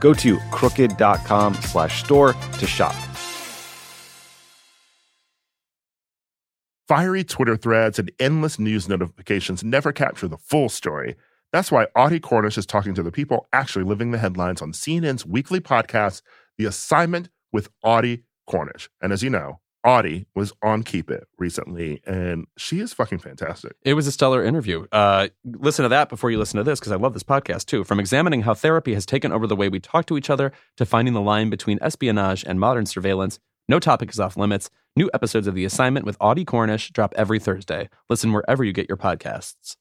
Go to crooked.com/store to shop. Fiery Twitter threads and endless news notifications never capture the full story. That's why Audie Cornish is talking to the people actually living the headlines on CNN's weekly podcast, The Assignment with Audie Cornish. And as you know, Audie was on Keep It recently, and she is fucking fantastic. It was a stellar interview. Listen to that before you listen to this, because I love this podcast too. From examining how therapy has taken over the way we talk to each other, to finding the line between espionage and modern surveillance, no topic is off limits. New episodes of The Assignment with Audie Cornish drop every Thursday. Listen wherever you get your podcasts.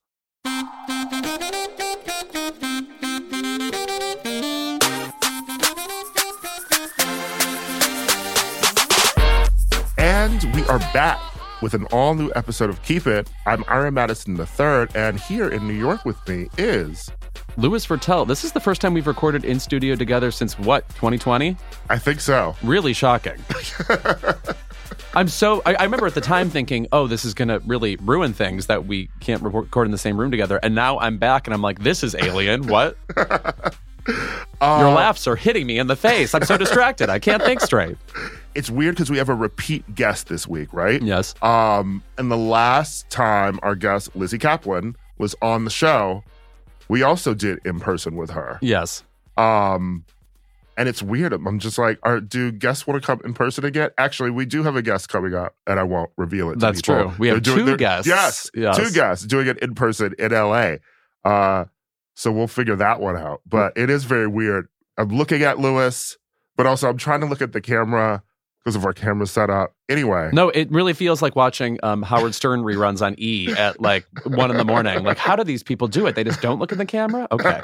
And we are back with an all-new episode of Keep It. I'm Ira Madison III, and here in New York with me is... Louis Vertel. This is the first time we've recorded in studio together since, what, 2020? I think so. Really shocking. I remember at the time thinking, oh, this is going to really ruin things that we can't record in the same room together. And now I'm back and I'm like, this is alien. What? Your laughs are hitting me in the face. I'm so distracted. I can't think straight. It's weird because we have a repeat guest this week, right? Yes. And the last time our guest, Lizzy Caplan, was on the show, we also did in person with her. Yes. And it's weird. I'm just like, do guests want to come in person again? Actually, we do have a guest coming up, and I won't reveal it to That's people. True. We have two guests. Yes, two guests doing it in person in LA. So we'll figure that one out. But it is very weird. I'm looking at Louis, but also I'm trying to look at the camera because of our camera setup. Anyway. No, it really feels like watching Howard Stern reruns on E at like 1 a.m. Like, how do these people do it? They just don't look in the camera? Okay.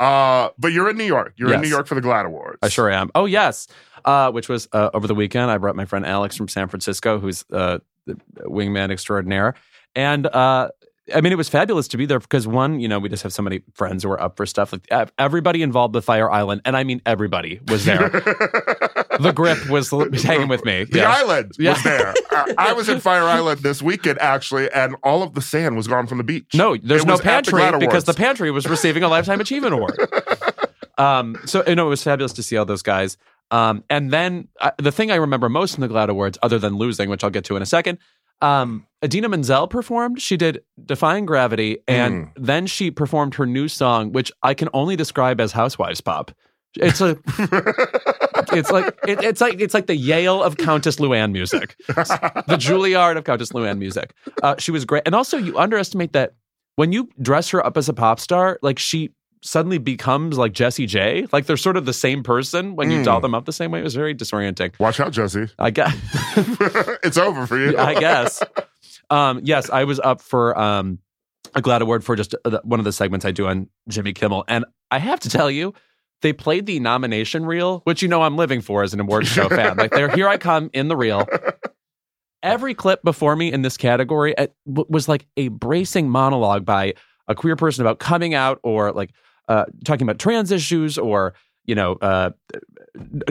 But you're in New York. You're in New York for the GLAAD Awards. I sure am. Oh, yes. Which was over the weekend. I brought my friend Alex from San Francisco, who's the wingman extraordinaire. And I mean, it was fabulous to be there because one, you know, we just have so many friends who are up for stuff. Like everybody involved with Fire Island, and I mean everybody was there. The grip was hanging with me. The island was there. I was in Fire Island this weekend, actually, and all of the sand was gone from the beach. No, there's no pantry because the pantry was receiving a Lifetime Achievement Award. So, you know, it was fabulous to see all those guys. And then the thing I remember most in the GLAAD Awards, other than losing, which I'll get to in a second, Idina Menzel performed. She did Defying Gravity, and then she performed her new song, which I can only describe as Housewives Pop. It's like the Yale of Countess Luann music, the Juilliard of Countess Luann music. She was great, and also you underestimate that when you dress her up as a pop star, like she suddenly becomes like Jessie J. Like they're sort of the same person when you doll them up the same way. It was very disorienting. Watch out, Jessie. I guess it's over for you. I guess. Yes, I was up for a GLAAD Award for just one of the segments I do on Jimmy Kimmel, and I have to tell you. They played the nomination reel, which you know I'm living for as an award show fan. Like, here I come in the reel. Every clip before me in this category was like a bracing monologue by a queer person about coming out or like talking about trans issues or, you know,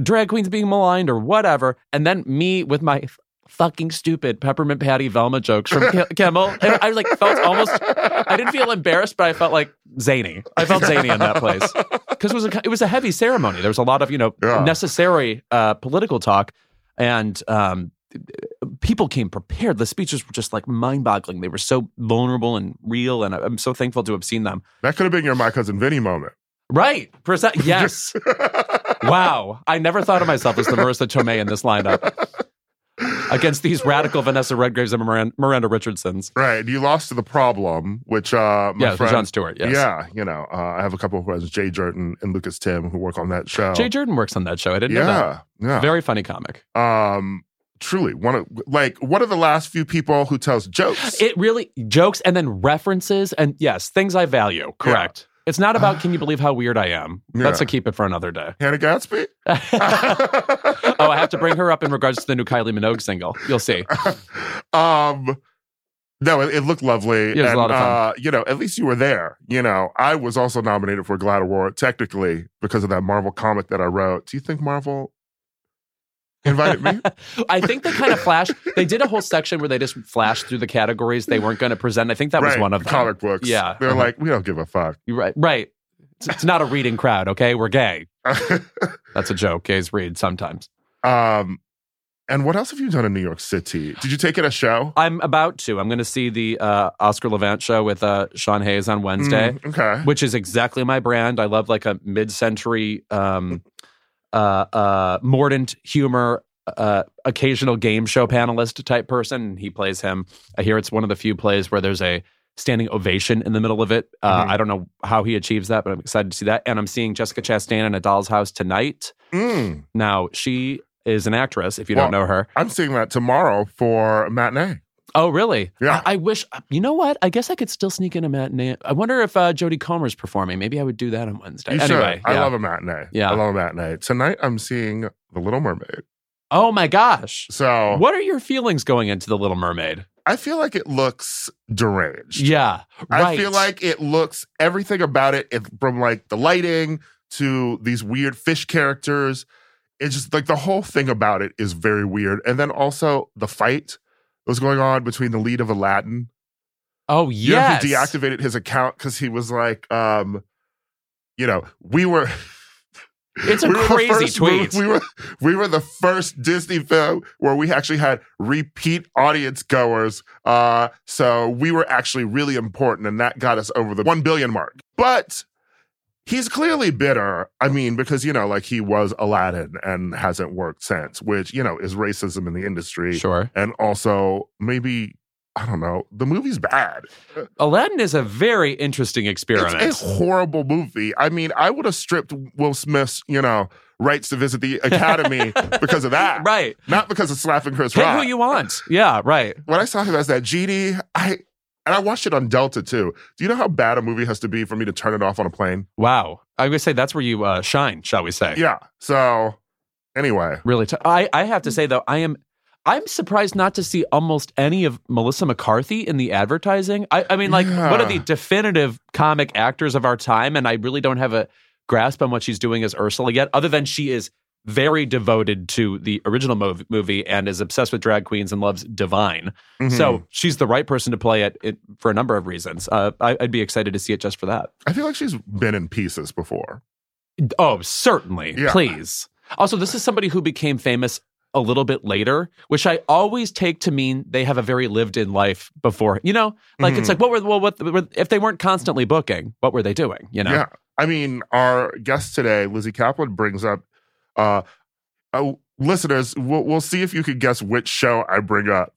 drag queens being maligned or whatever. And then me with my fucking stupid Peppermint Patty Velma jokes from Kimmel. And I like felt almost, I didn't feel embarrassed, but I felt like zany. I felt zany in that place. Because it was a heavy ceremony. There was a lot of, you know, necessary political talk. And people came prepared. The speeches were just like mind-boggling. They were so vulnerable and real. And I'm so thankful to have seen them. That could have been your My Cousin Vinny moment. Right. Yes. Wow. I never thought of myself as the Marissa Tomei in this lineup against these radical Vanessa Redgraves and Miranda Richardsons. Right. You lost to The Problem, which my friend... Jon Stewart, yes. Yeah. You know, I have a couple of friends, Jay Jordan and Lucas Tim, who work on that show. Jay Jordan works on that show. I didn't know that. Yeah. Very funny comic. Truly, one of the last few people who tells jokes. It really... Jokes and then references and, yes, things I value. Correct. Yeah. It's not about, can you believe how weird I am? Yeah. That's a keep it for another day. Hannah Gadsby? Oh, I have to bring her up in regards to the new Kylie Minogue single. You'll see. No, it looked lovely. It was a lot of fun. You know, at least you were there. You know, I was also nominated for a GLAAD Award, technically, because of that Marvel comic that I wrote. Do you think Marvel invited me? I think they kind of flashed. They did a whole section where they just flashed through the categories they weren't going to present. I think that was one of them. Comic books. Yeah. They're like, we don't give a fuck. You're right. Right. It's not a reading crowd, okay? We're gay. That's a joke. Gays read sometimes. And what else have you done in New York City? Did you take in a show? I'm about to. I'm going to see the Oscar Levant show with Sean Hayes on Wednesday. Okay. Which is exactly my brand. I love like a mid-century... mordant humor, occasional game show panelist type person. He plays him. I hear it's one of the few plays where there's a standing ovation in the middle of it. I don't know how he achieves that, but I'm excited to see that. And I'm seeing Jessica Chastain in A Doll's House tonight. Now, she is an actress, if you don't know her. I'm seeing that tomorrow for matinee. Oh, really? Yeah. I wish, you know what? I guess I could still sneak in a matinee. I wonder if Jodie Comer's performing. Maybe I would do that on Wednesday. Anyway, I love a matinee. Yeah. I love a matinee. Tonight, I'm seeing The Little Mermaid. Oh, my gosh. So, what are your feelings going into The Little Mermaid? I feel like it looks deranged. Yeah. Right. I feel like it looks everything about it, from like the lighting to these weird fish characters. It's just like the whole thing about it is very weird. And then also the fight. Was going on between the lead of Aladdin. Oh, yes. You know, who deactivated his account because he was like, you know, we were... It's a crazy tweet. We were the first Disney film where we actually had repeat audience goers. So we were actually really important, and that got us over the 1 billion mark. But... he's clearly bitter, I mean, because, you know, like he was Aladdin and hasn't worked since, which, you know, is racism in the industry. Sure. And also maybe, I don't know, the movie's bad. Aladdin is a very interesting experiment. It's a horrible movie. I mean, I would have stripped Will Smith's, you know, rights to visit the Academy because of that. Right. Not because of slapping Chris Rock. Pick who you want. Yeah, right. When I saw him as that genie, And I watched it on Delta, too. Do you know how bad a movie has to be for me to turn it off on a plane? Wow. I would say that's where you shine, shall we say. Yeah. So, anyway. Really. I have to say, though, I'm surprised not to see almost any of Melissa McCarthy in the advertising. I mean, like, one of the definitive comic actors of our time, and I really don't have a grasp on what she's doing as Ursula yet, other than she is very devoted to the original movie and is obsessed with drag queens and loves Divine. Mm-hmm. So she's the right person to play it for a number of reasons. I'd be excited to see it just for that. I feel like she's been in pieces before. Oh, certainly. Yeah. Please. Also, this is somebody who became famous a little bit later, which I always take to mean they have a very lived-in life before. You know? Like, it's like, if they weren't constantly booking, what were they doing? You know? Yeah. I mean, our guest today, Lizzy Caplan, brings up listeners, we'll see if you can guess which show I bring up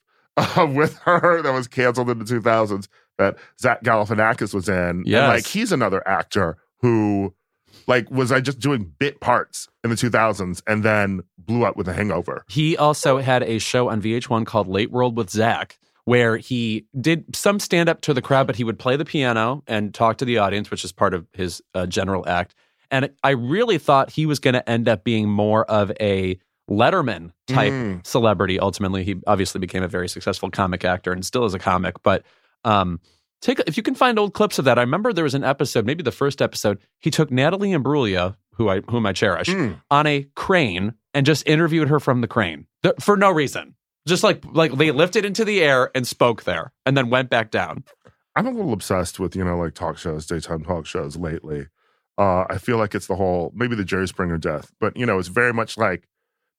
with her that was canceled in the 2000s that Zach Galifianakis was in. Yes. And, like, he's another actor who, like, was just doing bit parts in the 2000s and then blew up with a hangover. He also had a show on VH1 called Late World with Zach, where he did some stand-up to the crowd, but he would play the piano and talk to the audience, which is part of his general act. And I really thought he was going to end up being more of a Letterman-type celebrity. Ultimately, he obviously became a very successful comic actor and still is a comic. But if you can find old clips of that, I remember there was an episode, maybe the first episode, he took Natalie Imbruglia, whom I cherish, on a crane and just interviewed her from the crane for no reason. Just like they lifted into the air and spoke there and then went back down. I'm a little obsessed with, you know, like talk shows, daytime talk shows lately. I feel like it's the whole, maybe the Jerry Springer death, but, you know, it's very much like,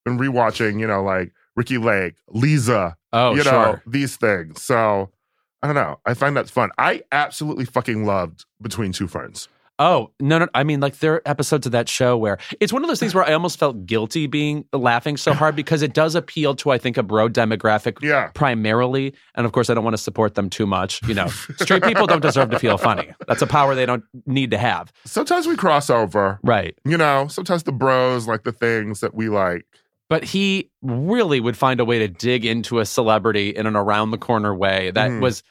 been rewatching, you know, like Ricky Lake, Lisa, know, these things. So, I don't know. I find that's fun. I absolutely fucking loved Between Two Ferns. Oh, no. I mean, like, there are episodes of that show where it's one of those things where I almost felt guilty being laughing so hard because it does appeal to, I think, a bro demographic primarily. And of course, I don't want to support them too much. You know, straight people don't deserve to feel funny. That's a power they don't need to have. Sometimes we cross over. Right. You know, sometimes the bros like the things that we like. But he really would find a way to dig into a celebrity in an around-the-corner way that was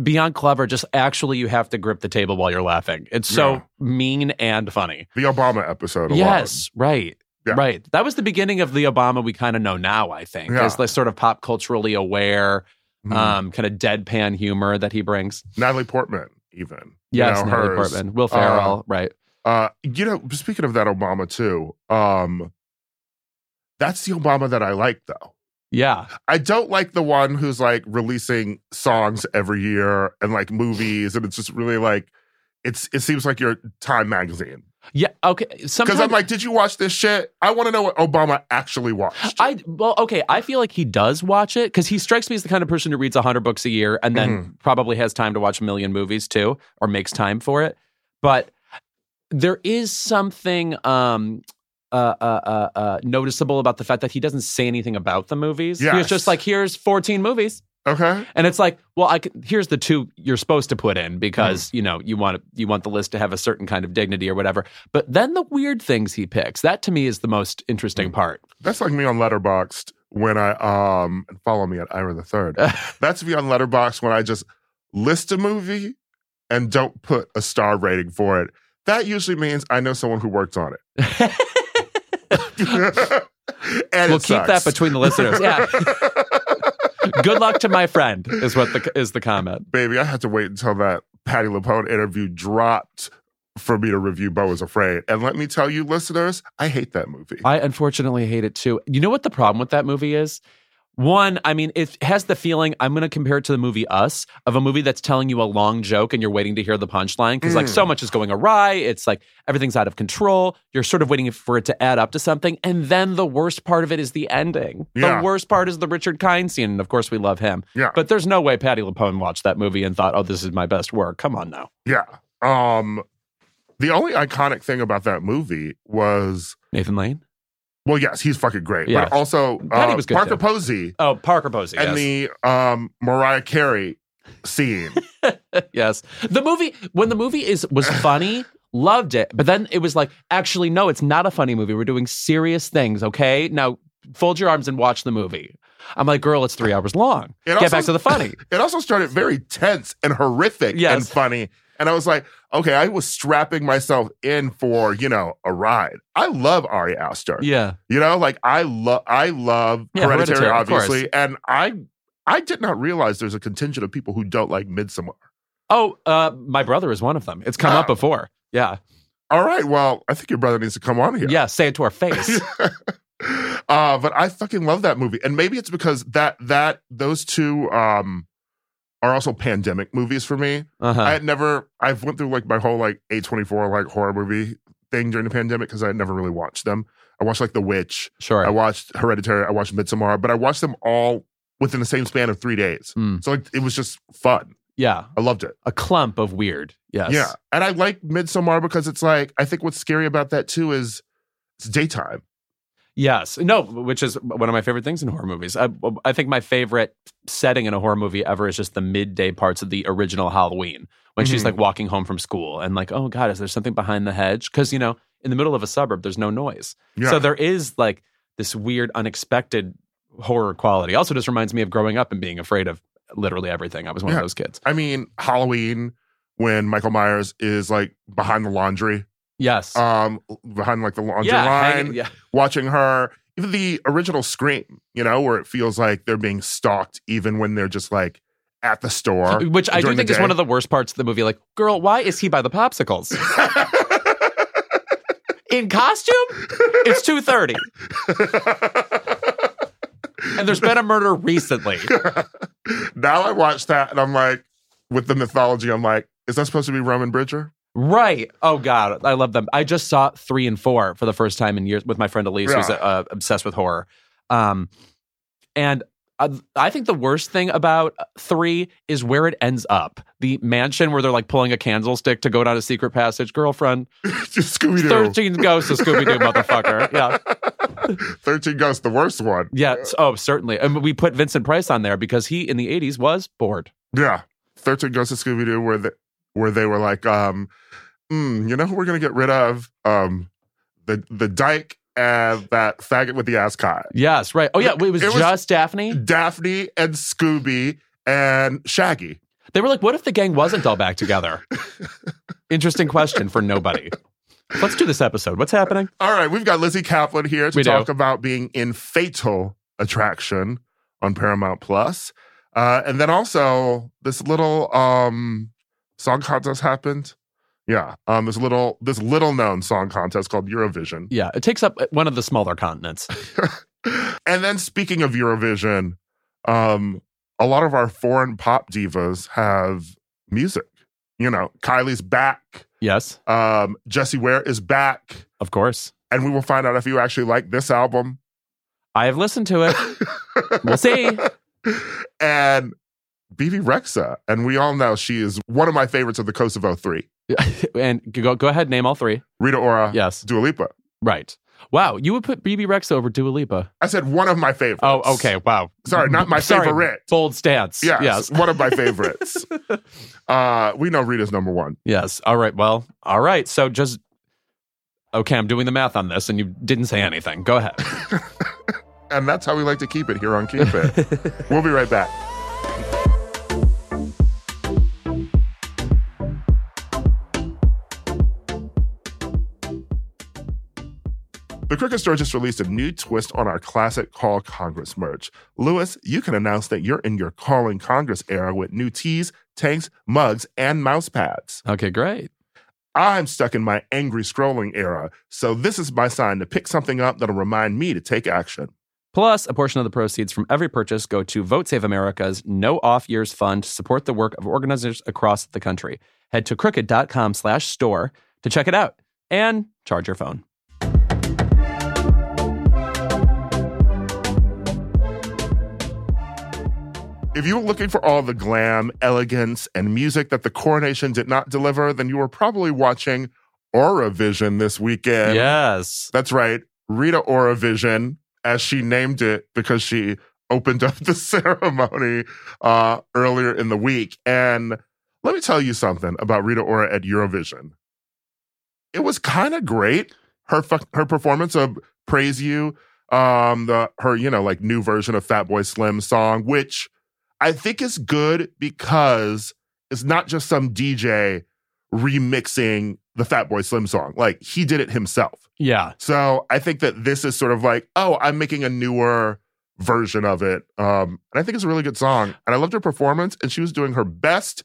beyond clever. Just actually, you have to grip the table while you're laughing. It's so mean and funny. The Obama episode. Right. That was the beginning of the Obama we kind of know now, I think. It's this sort of pop culturally aware, kind of deadpan humor that he brings. Natalie Portman, even. Yes, you know, Natalie Portman. Will Ferrell, right. You know, speaking of that Obama, too, that's the Obama that I like, though. Yeah. I don't like the one who's, like, releasing songs every year and, like, movies. And it's just really, like, it seems like your Time magazine. Yeah, okay. Because I'm like, did you watch this shit? I want to know what Obama actually watched. I feel like he does watch it because he strikes me as the kind of person who reads 100 books a year and then probably has time to watch a million movies, too, or makes time for it. But there is something... noticeable about the fact that he doesn't say anything about the movies. Yes. He was just like, here's 14 movies. Okay. And it's like, well, here's the two you're supposed to put in because, you know, you want the list to have a certain kind of dignity or whatever. But then the weird things he picks, that to me is the most interesting part. That's like me on Letterboxd when I, follow me at Ira III. That's me on Letterboxd when I just list a movie and don't put a star rating for it. That usually means I know someone who worked on it. And we'll keep that between the listeners. Yeah. Good luck to my friend is what is the comment. Baby, I had to wait until that Patti LuPone interview dropped for me to review Beau Is Afraid. And let me tell you, listeners, I hate that movie. I unfortunately hate it too. You know what the problem with that movie is? One, I mean, it has the feeling, I'm going to compare it to the movie Us, of a movie that's telling you a long joke and you're waiting to hear the punchline because, like, so much is going awry. It's like everything's out of control. You're sort of waiting for it to add up to something. And then the worst part of it is the ending. Yeah. The worst part is the Richard Kind scene. And, of course, we love him. Yeah. But there's no way Patti LuPone watched that movie and thought, oh, this is my best work. Come on now. Yeah. The only iconic thing about that movie was... Nathan Lane? Well, yes, he's fucking great. Yeah. But also was good Parker too. Posey. Oh, Parker Posey, and the Mariah Carey scene. Yes. The movie, when the movie was funny, loved it. But then it was like, actually, no, it's not a funny movie. We're doing serious things, okay? Now, fold your arms and watch the movie. I'm like, girl, it's 3 hours long. Get back to the funny. It also started very tense and horrific and funny. And I was like, okay, I was strapping myself in for, you know, a ride. I love Ari Aster. Yeah. You know, like I love Hereditary, obviously. And I did not realize there's a contingent of people who don't like Midsommar. Oh, my brother is one of them. It's come up before. Yeah. All right. Well, I think your brother needs to come on here. Yeah, say it to our face. But I fucking love that movie. And maybe it's because those two are also pandemic movies for me. Uh-huh. I've went through like my whole like A24 like horror movie thing during the pandemic because I had never really watched them. I watched like The Witch. Sure. I watched Hereditary. I watched Midsommar. But I watched them all within the same span of 3 days. So like it was just fun. Yeah. I loved it. A clump of weird. Yes. Yeah. And I like Midsommar because it's like, I think what's scary about that too is it's daytime. Yes. No, which is one of my favorite things in horror movies. I think my favorite setting in a horror movie ever is just the midday parts of the original Halloween when she's like walking home from school and like, oh God, is there something behind the hedge? Because, you know, in the middle of a suburb, there's no noise. Yeah. So there is like this weird, unexpected horror quality. Also just reminds me of growing up and being afraid of literally everything. I was one of those kids. I mean, Halloween when Michael Myers is like behind the laundry. Yes. Behind like the laundry line, watching her. Even the original Scream, you know, where it feels like they're being stalked even when they're just like at the store. Which I do think is one of the worst parts of the movie. Like, girl, why is he by the popsicles? In costume? It's 2:30. And there's been a murder recently. Now I watch that and I'm like, with the mythology, I'm like, is that supposed to be Roman Bridger? Right. Oh, God. I love them. I just saw 3 and 4 for the first time in years with my friend Elise, who's obsessed with horror. And I think the worst thing about 3 is where it ends up. The mansion where they're like pulling a candlestick to go down a secret passage. Girlfriend. Scooby-Doo. 13 Ghosts of Scooby-Doo, motherfucker. Yeah. 13 Ghosts, the worst one. Yeah. Oh, certainly. And we put Vincent Price on there because he in the 80s was bored. Yeah. 13 Ghosts of Scooby-Doo where they were like, you know who we're going to get rid of? The dyke. That faggot with the ascot. Yes, right. Oh, yeah, it was just Daphne? Daphne and Scooby and Shaggy. They were like, what if the gang wasn't all back together? Interesting question for nobody. Let's do this episode. What's happening? All right, we've got Lizzy Caplan here to talk about being in Fatal Attraction on Paramount+. And then also, this little song contest happened. Yeah, this little known song contest called Eurovision. Yeah, it takes up one of the smaller continents. And then speaking of Eurovision, a lot of our foreign pop divas have music. You know, Kylie's back. Yes. Jessie Ware is back. Of course. And we will find out if you actually like this album. I have listened to it. We'll see. And Bebe Rexha, and we all know she is one of my favorites of the Kosovo 3. And go ahead, name all three. Rita Ora. Yes. Dua Lipa. Right. Wow, you would put Bebe Rexha over Dua Lipa. I said one of my favorites. Oh, okay, wow. Sorry, not my favorite. Bold stance. Yes. One of my favorites. We know Rita's number one. Yes, all right, well, all right. So just, okay, I'm doing the math on this, and you didn't say anything. Go ahead. And that's how we like to keep it here on Keep It. We'll be right back. The Crooked Store just released a new twist on our classic Call Congress merch. Louis, you can announce that you're in your Calling Congress era with new tees, tanks, mugs, and mouse pads. Okay, great. I'm stuck in my angry scrolling era, so this is my sign to pick something up that'll remind me to take action. Plus, a portion of the proceeds from every purchase go to Vote Save America's No Off Years Fund to support the work of organizers across the country. Head to crooked.com/store to check it out and charge your phone. If you were looking for all the glam, elegance, and music that the coronation did not deliver, then you were probably watching Auravision this weekend. Yes. That's right. Rita Oravision, as she named it because she opened up the ceremony earlier in the week. And let me tell you something about Rita Ora at Eurovision. It was kind of great. Her performance of Praise You, her new version of Fatboy Slim's song, which I think it's good because it's not just some DJ remixing the Fatboy Slim song. Like, he did it himself. Yeah. So I think that this is sort of like, oh, I'm making a newer version of it. And I think it's a really good song. And I loved her performance, and she was doing her best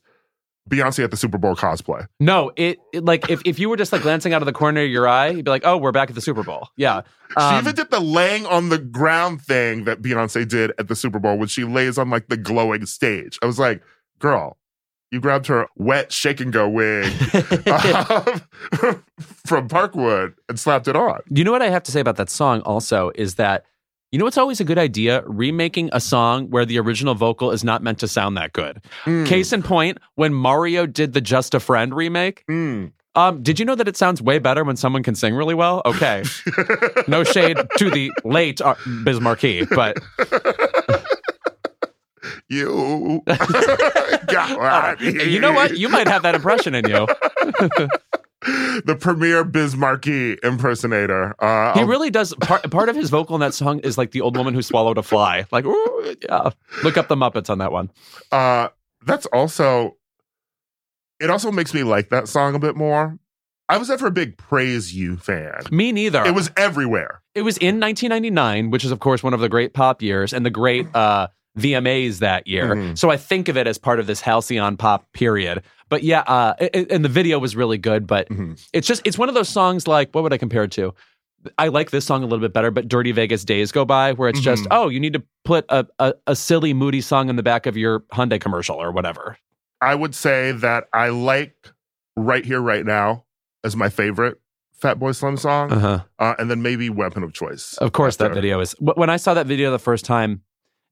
Beyonce at the Super Bowl cosplay. No, it like, if you were just like glancing out of the corner of your eye, you'd be like, oh, we're back at the Super Bowl. Yeah. She even did the laying on the ground thing that Beyonce did at the Super Bowl when she lays on like the glowing stage. I was like, girl, you grabbed her wet shake-and-go wig from Parkwood and slapped it on. You know what I have to say about that song also is that, you know what's always a good idea? Remaking a song where the original vocal is not meant to sound that good. Mm. Case in point, when Mario did the Just a Friend remake, did you know that it sounds way better when someone can sing really well? Okay. No shade to the late Biz Markie, but... You... You know what? You might have that impression in you. The premier Biz Markie impersonator. He really does. Part of his vocal in that song is like the old woman who swallowed a fly. Like, ooh, yeah. Look up the Muppets on that one. That's also... It also makes me like that song a bit more. I was never a big Praise You fan. Me neither. It was everywhere. It was in 1999, which is, of course, one of the great pop years and the great VMAs that year. Mm-hmm. So I think of it as part of this halcyon pop period. But yeah, and the video was really good, but it's one of those songs like, what would I compare it to? I like this song a little bit better, but Dirty Vegas Days Go By, where it's just, oh, you need to put a silly, moody song in the back of your Hyundai commercial or whatever. I would say that I like Right Here, Right Now as my favorite Fatboy Slim song, and then maybe Weapon of Choice. Of course, that video is... When I saw that video the first time,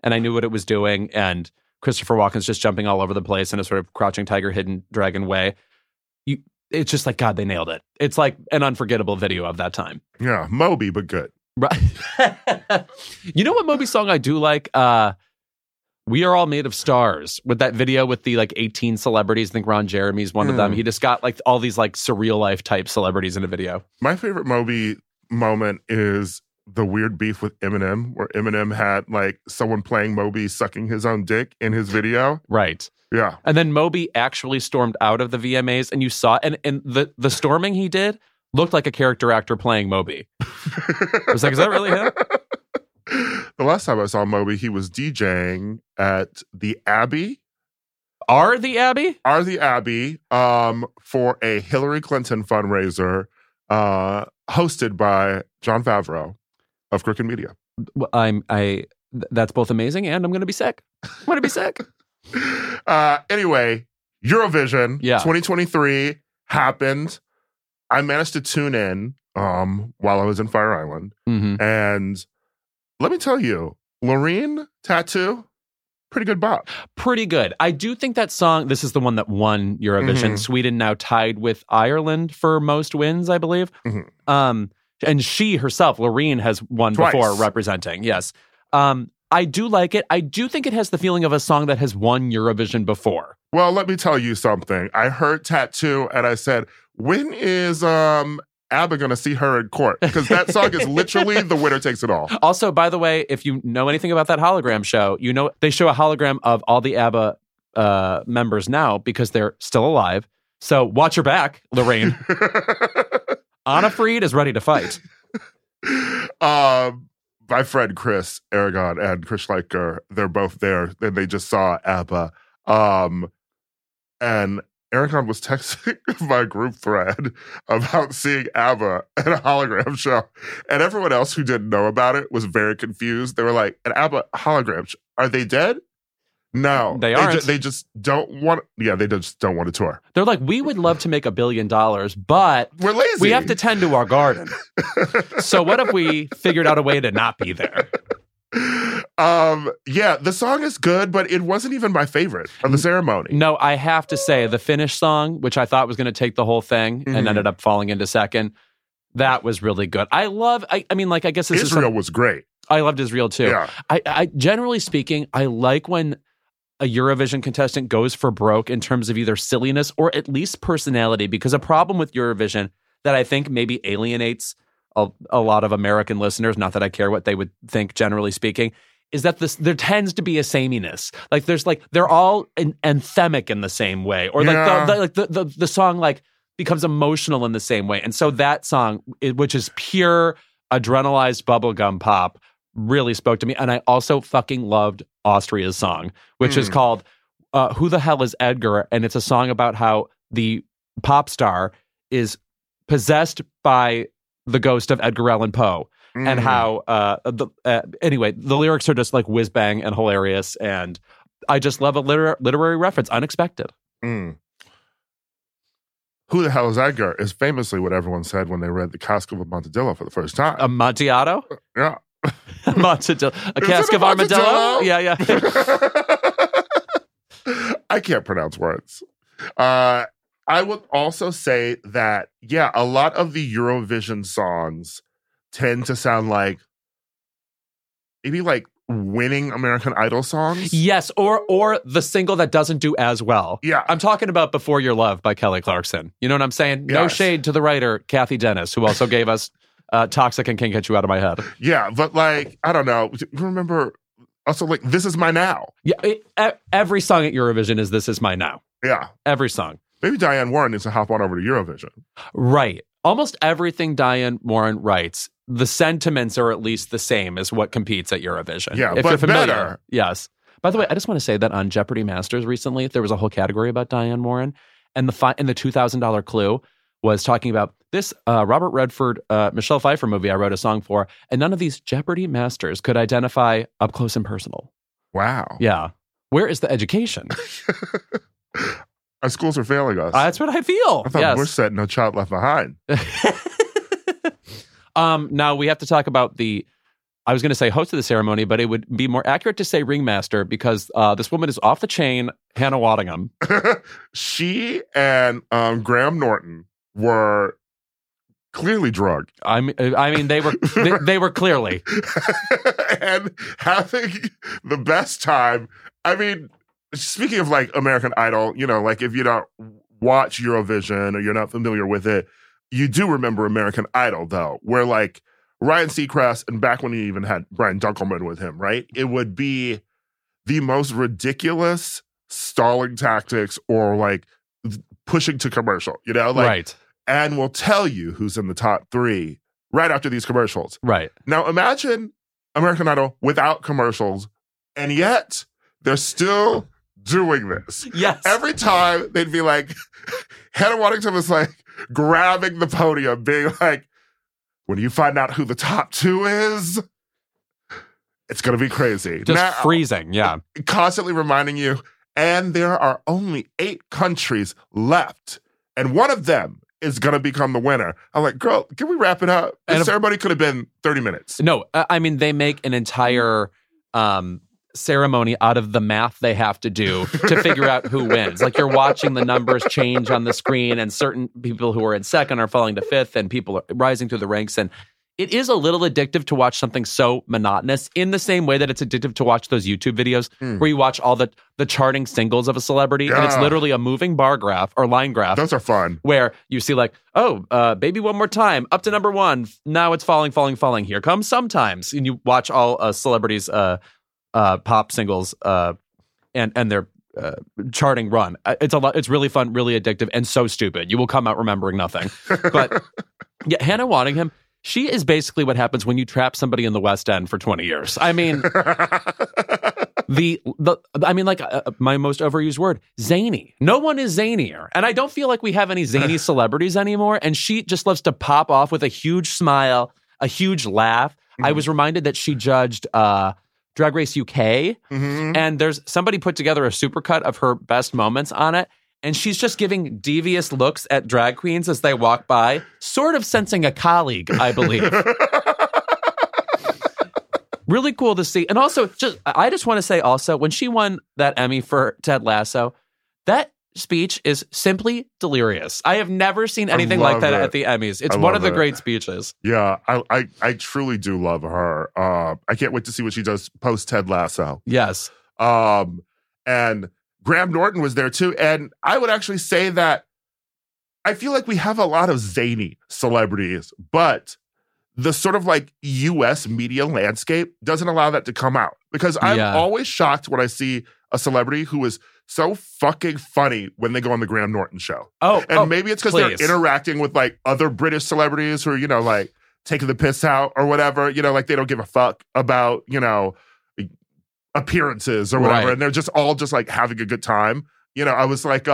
and I knew what it was doing, and Christopher Walken's just jumping all over the place in a sort of crouching tiger, hidden dragon way. It's just like, God, they nailed it. It's like an unforgettable video of that time. Yeah, Moby, but good. Right. You know what Moby song I do like? We Are All Made of Stars, with that video with the like 18 celebrities. I think Ron Jeremy's one of them. He just got like all these like surreal life type celebrities in a video. My favorite Moby moment is the weird beef with Eminem, where Eminem had like someone playing Moby sucking his own dick in his video. Right. Yeah. And then Moby actually stormed out of the VMAs, and you saw, and the storming he did looked like a character actor playing Moby. I was like, is that really him? The last time I saw Moby, he was DJing at the Abbey. Are the Abbey for a Hillary Clinton fundraiser hosted by Jon Favreau of Crooked Media. That's both amazing, and I'm going to be sick. Anyway, Eurovision 2023 happened. I managed to tune in while I was in Fire Island. Mm-hmm. And let me tell you, Loreen, Tattoo, pretty good bop. Pretty good. I do think that song, this is the one that won Eurovision. Mm-hmm. Sweden now tied with Ireland for most wins, I believe. Mm-hmm. And she herself, Loreen, has won twice before representing. Yes. I do like it. I do think it has the feeling of a song that has won Eurovision before. Well, let me tell you something. I heard Tattoo and I said, when is ABBA going to see her in court? Because that song is literally The Winner Takes It All. Also, by the way, if you know anything about that hologram show, you know they show a hologram of all the ABBA members now because they're still alive. So watch your back, Lorraine. Anna Fried is ready to fight. My friend Chris Aragon and Chris Schleicher, they're both there, and they just saw ABBA. And Aragon was texting my group thread about seeing ABBA at a hologram show. And everyone else who didn't know about it was very confused. They were like, an ABBA hologram show. Are they dead? No. They aren't. They just don't want to tour. They're like, we would love to make $1 billion, but we're lazy. We have to tend to our garden. So what if we figured out a way to not be there? The song is good, but it wasn't even my favorite of the ceremony. No, I have to say, the Finnish song, which I thought was going to take the whole thing and ended up falling into second, that was really good. Israel was great. I loved Israel too. Yeah. I generally speaking, I like when a Eurovision contestant goes for broke in terms of either silliness or at least personality, because a problem with Eurovision that I think maybe alienates a lot of American listeners, not that I care what they would think generally speaking, is that there tends to be a sameness. Like there's like, they're all anthemic in the same way, or the song like becomes emotional in the same way. And so that song, which is pure adrenalized bubblegum pop, really spoke to me. And I also fucking loved Austria's song, which is called Who the Hell is Edgar? And it's a song about how the pop star is possessed by the ghost of Edgar Allan Poe, and how anyway, the lyrics are just like whiz bang and hilarious, and I just love a literary reference, unexpected. Who the Hell is Edgar is famously what everyone said when they read The Cask of Amontillado for the first time. Amontillado? Yeah. Amontillado. A cask of armadillo? Yeah. I can't pronounce words. I would also say that, a lot of the Eurovision songs tend to sound like maybe like winning American Idol songs. Yes, or the single that doesn't do as well. Yeah. I'm talking about Before Your Love by Kelly Clarkson. You know what I'm saying? Yes. No shade to the writer, Kathy Dennis, who also gave us Toxic and Can't Get You Out of My Head. Yeah, but like, I don't know. Remember, also like, This Is My Now. Yeah, every song at Eurovision is This Is My Now. Yeah. Every song. Maybe Diane Warren needs to hop on over to Eurovision. Right. Almost everything Diane Warren writes, the sentiments are at least the same as what competes at Eurovision. Yeah, if you're familiar. Better. Yes. By the way, I just want to say that on Jeopardy Masters recently, there was a whole category about Diane Warren, and the $2,000 clue was talking about this Robert Redford, Michelle Pfeiffer movie I wrote a song for, and none of these Jeopardy Masters could identify Up Close and Personal. Wow. Yeah. Where is the education? Our schools are failing us. That's what I feel. I thought we're set, no child left behind. Now we have to talk about the I was going to say host of the ceremony, but it would be more accurate to say ringmaster, because this woman is off the chain, Hannah Waddingham. She and Graham Norton were clearly drugged. I mean, they were clearly. And having the best time. I mean, speaking of like American Idol, you know, like if you don't watch Eurovision or you're not familiar with it, you do remember American Idol, though, where like Ryan Seacrest, and back when he even had Brian Dunkelman with him, right? It would be the most ridiculous stalling tactics or like pushing to commercial, you know? Like, right. And we'll tell you who's in the top three right after these commercials. Right. Now imagine American Idol without commercials, and yet they're still doing this. Yes. Every time they'd be like, Hannah Waddingham is like grabbing the podium, being like, when you find out who the top two is, it's going to be crazy. Just now, freezing, yeah. Constantly reminding you, and there are only 8 countries left, and one of them is going to become the winner. I'm like, girl, can we wrap it up? This ceremony could have been 30 minutes. No, I mean, they make an entire ceremony out of the math they have to do to figure out who wins. Like, you're watching the numbers change on the screen, and certain people who are in second are falling to fifth, and people are rising through the ranks. And it is a little addictive to watch something so monotonous, in the same way that it's addictive to watch those YouTube videos where you watch all the charting singles of a celebrity, and it's literally a moving bar graph or line graph. Those are fun. Where you see like, oh, Baby One More Time, up to number 1. Now it's falling. Here comes Sometimes. And you watch all celebrities pop singles and their charting run. It's a lot. It's really fun, really addictive, and so stupid. You will come out remembering nothing. But yeah, Hannah Waddingham, she is basically what happens when you trap somebody in the West End for 20 years. I mean, my most overused word, zany. No one is zanier, and I don't feel like we have any zany celebrities anymore. And she just loves to pop off with a huge smile, a huge laugh. Mm-hmm. I was reminded that she judged Drag Race UK, and there's somebody put together a supercut of her best moments on it, and she's just giving devious looks at drag queens as they walk by, sort of sensing a colleague, I believe. Really cool to see. And also, I just want to say also, when she won that Emmy for Ted Lasso, that speech is simply delirious. I have never seen anything like that at the Emmys. It's one of the great speeches. Yeah, I truly do love her. I can't wait to see what she does post Ted Lasso. Yes. And Graham Norton was there too. And I would actually say that I feel like we have a lot of zany celebrities, but the sort of like U.S. media landscape doesn't allow that to come out, because I'm always shocked when I see a celebrity who is so fucking funny when they go on the Graham Norton show. And maybe it's because they're interacting with like other British celebrities who are, you know, like taking the piss out or whatever, you know, like they don't give a fuck about, you know, appearances or whatever. Right. And they're just all just like having a good time. You know, I was like,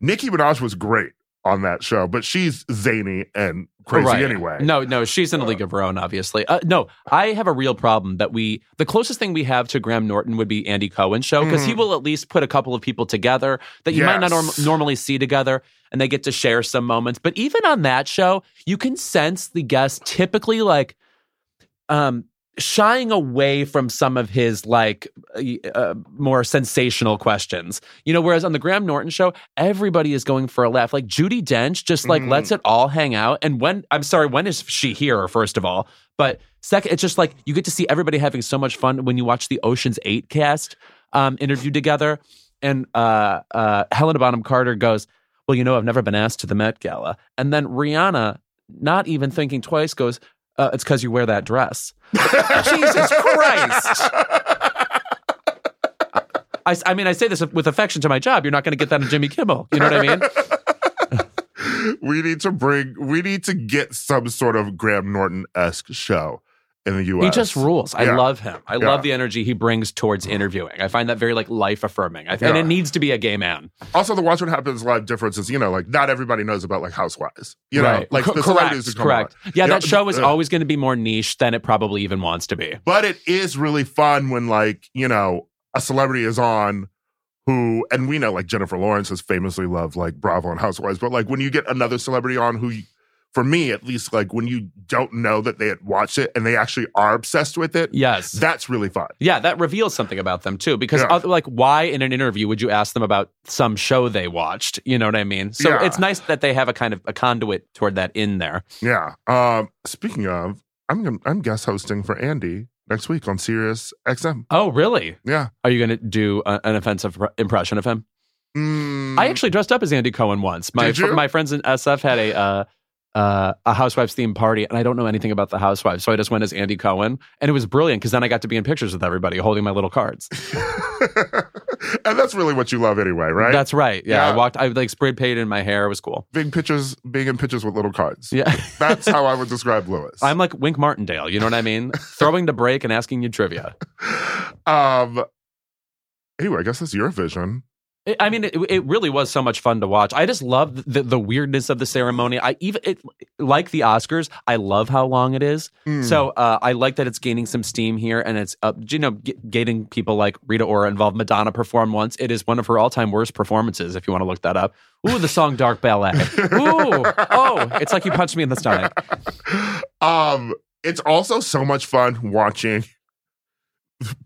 Nicki Minaj was great on that show, but she's zany and crazy anyway. No, she's in a league of her own, obviously. No, I have a real problem that the closest thing we have to Graham Norton would be Andy Cohen's show, because he will at least put a couple of people together that you might not normally see together, and they get to share some moments. But even on that show, you can sense the guest typically like shying away from some of his like more sensational questions, you know, whereas on the Graham Norton show, everybody is going for a laugh. Like Judi Dench just like lets it all hang out. And when is she here, first of all? But second, it's just like you get to see everybody having so much fun when you watch the Ocean's 8 cast interview together. And Helena Bonham Carter goes, well, you know, I've never been asked to the Met Gala. And then Rihanna, not even thinking twice, goes, it's because you wear that dress. Jesus Christ. I mean, I say this with affection to my job. You're not going to get that in Jimmy Kimmel. You know what I mean? We need to get some sort of Graham Norton-esque show in the U.S. He just rules. I love him. I love the energy he brings towards interviewing. I find that very like life-affirming. And it needs to be a gay man. Also, the Watch What Happens Live difference is, you know, like not everybody knows about like Housewives. You know, like the celebrities who come on. Yeah, that show is always going to be more niche than it probably even wants to be. But it is really fun when like, you know, a celebrity is on who, and we know like Jennifer Lawrence has famously loved like Bravo and Housewives, but like when you get another celebrity on who for me at least, like when you don't know that they had watched it and they actually are obsessed with it. Yes. That's really fun. Yeah, that reveals something about them too. Because like why in an interview would you ask them about some show they watched? You know what I mean? So it's nice that they have a kind of a conduit toward that in there. Yeah. Speaking of, I'm guest hosting for Andy next week on Sirius XM. Oh, really? Yeah. Are you going to do an offensive impression of him? Mm. I actually dressed up as Andy Cohen once. My friends in SF had a Housewives themed party, and I don't know anything about the Housewives, so I just went as Andy Cohen, and it was brilliant because then I got to be in pictures with everybody holding my little cards. And that's really what you love anyway, right? That's right. Yeah. I like sprayed paint in my hair. It was cool. Being in pictures with little cards. Yeah. That's how I would describe Louis. I'm like Wink Martindale, you know what I mean? Throwing the break and asking you trivia. Anyway, I guess that's Eurovision. I mean, it really was so much fun to watch. I just love the weirdness of the ceremony. Like the Oscars, I love how long it is. Mm. So I like that it's gaining some steam here, and it's getting people like Rita Ora involved. Madonna performed once. It is one of her all-time worst performances, if you want to look that up. Ooh, the song Dark Ballet. Ooh, oh, it's like you punched me in the stomach. It's also so much fun watching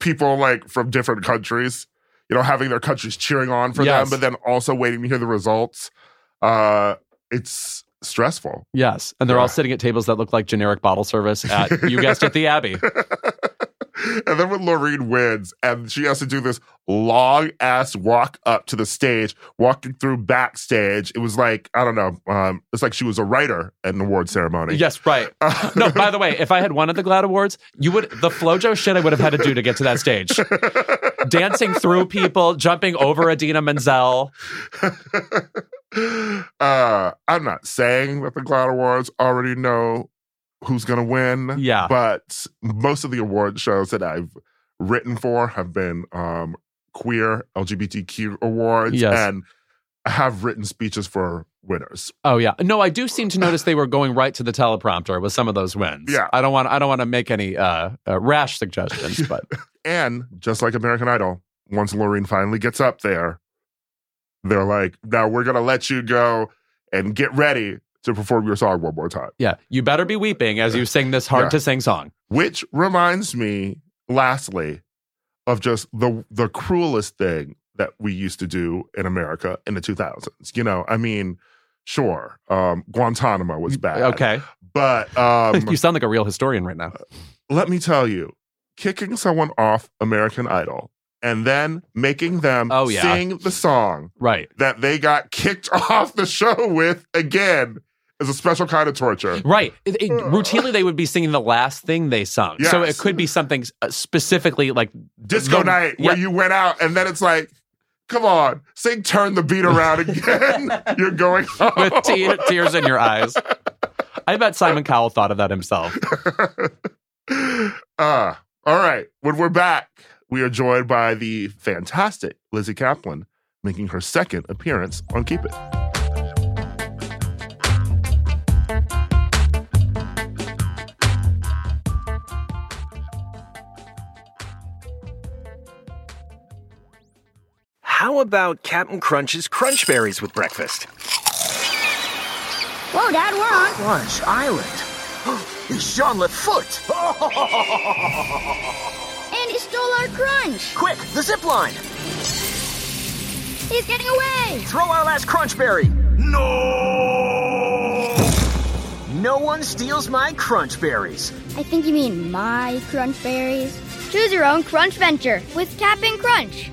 people like from different countries. You know, having their countries cheering on for them, but then also waiting to hear the results. It's stressful. Yes. And they're all sitting at tables that look like generic bottle service at, you guessed it, the Abbey. And then when Loreen wins, and she has to do this long-ass walk up to the stage, walking through backstage. It was like, I don't know, it's like she was a writer at an award ceremony. Yes, right. No, by the way, if I had won at the GLAAD Awards, the FloJo shit I would have had to do to get to that stage. Dancing through people, jumping over Idina Menzel. I'm not saying that the GLAAD Awards already know who's going to win. Yeah. But most of the award shows that I've written for have been queer LGBTQ awards. Yes. And I have written speeches for winners. Oh, yeah. No, I do seem to notice they were going right to the teleprompter with some of those wins. Yeah. I don't want to make any rash suggestions, but... And just like American Idol, once Loreen finally gets up there, they're like, now we're going to let you go and get ready to perform your song one more time. Yeah. You better be weeping as you sing this hard-to-sing song. Which reminds me, lastly, of just the cruelest thing that we used to do in America in the 2000s. You know, I mean, sure, Guantanamo was bad. Okay. But... you sound like a real historian right now. Let me tell you, kicking someone off American Idol and then making them sing the song that they got kicked off the show with again is a special kind of torture. Right. Routinely, they would be singing the last thing they sung. Yes. So it could be something specifically like... Disco night where you went out and then it's like, come on, sing Turn the Beat Around Again. You're going home. With tears in your eyes. I bet Simon Cowell thought of that himself. All right, when we're back, we are joined by the fantastic Lizzy Caplan, making her second appearance on Keep It. How about Cap'n Crunch's Crunch Berries with breakfast? Whoa, Dad, we're on Crunch Island. He shot Foot! And he stole our Crunch! Quick, the zip line! He's getting away! Throw our last Crunch Berry! No! No one steals my Crunch Berries! I think you mean my Crunch Berries. Choose your own Crunch Venture with Cap'n Crunch!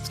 It's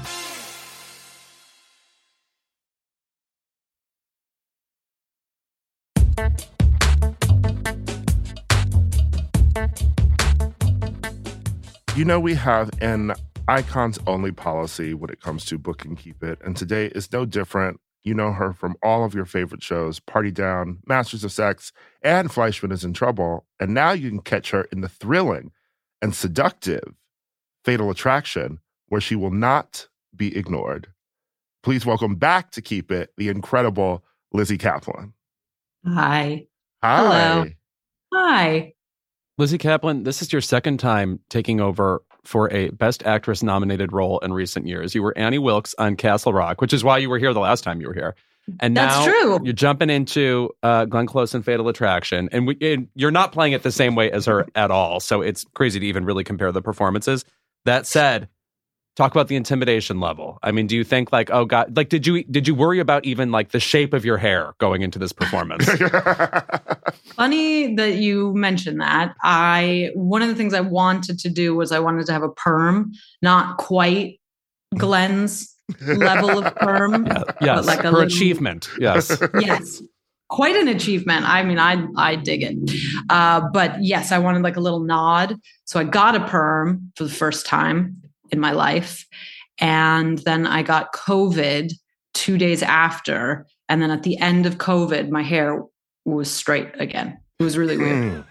You know, we have an icons-only policy when it comes to Book and Keep It, and today is no different. You know her from all of your favorite shows, Party Down, Masters of Sex, and Fleischman is in Trouble, and now you can catch her in the thrilling and seductive Fatal Attraction, where she will not be ignored. Please welcome back to Keep It, the incredible Lizzy Caplan. Hi. Hi. Hello. Hi. Lizzy Caplan, this is your second time taking over for a Best Actress nominated role in recent years. You were Annie Wilkes on Castle Rock, which is why you were here the last time you were here. And now you're jumping into Glenn Close and Fatal Attraction. And, you're not playing it the same way as her at all. So it's crazy to even really compare the performances. That said, talk about the intimidation level. I mean, do you think like, oh, God, like, did you worry about even like the shape of your hair going into this performance? Funny that you mentioned that. One of the things I wanted to do was I wanted to have a perm, not quite Glenn's level of perm. Yeah, yes, but like her achievement. Yes. Yes. Quite an achievement. I mean, I dig it. But yes, I wanted like a little nod. So I got a perm for the first time in my life. And then I got COVID 2 days after. And then at the end of COVID, my hair was straight again. It was really weird.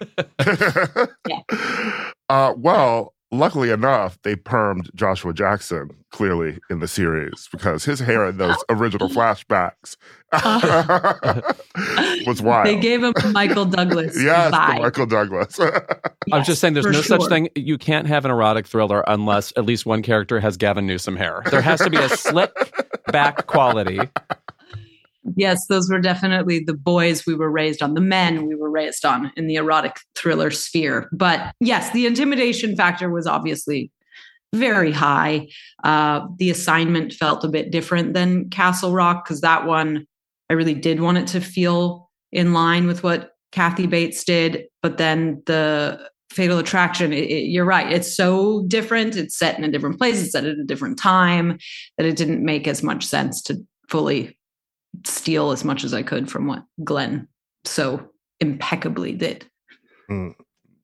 Yeah. Well, luckily enough, they permed Joshua Jackson clearly in the series because his hair in those original flashbacks was wild. They gave him Michael Douglas. Yes, Michael Douglas. Yes, I was just saying there's no such thing. You can't have an erotic thriller unless at least one character has Gavin Newsom hair. There has to be a slick back quality. Yes, those were definitely the boys we were raised on, the men we were raised on in the erotic thriller sphere. But yes, the intimidation factor was obviously very high. The assignment felt a bit different than Castle Rock because that one, I really did want it to feel in line with what Kathy Bates did. But then the Fatal Attraction, you're right. It's so different. It's set in a different place. It's set at a different time that it didn't make as much sense to fully steal as much as I could from what Glenn so impeccably did. Mm.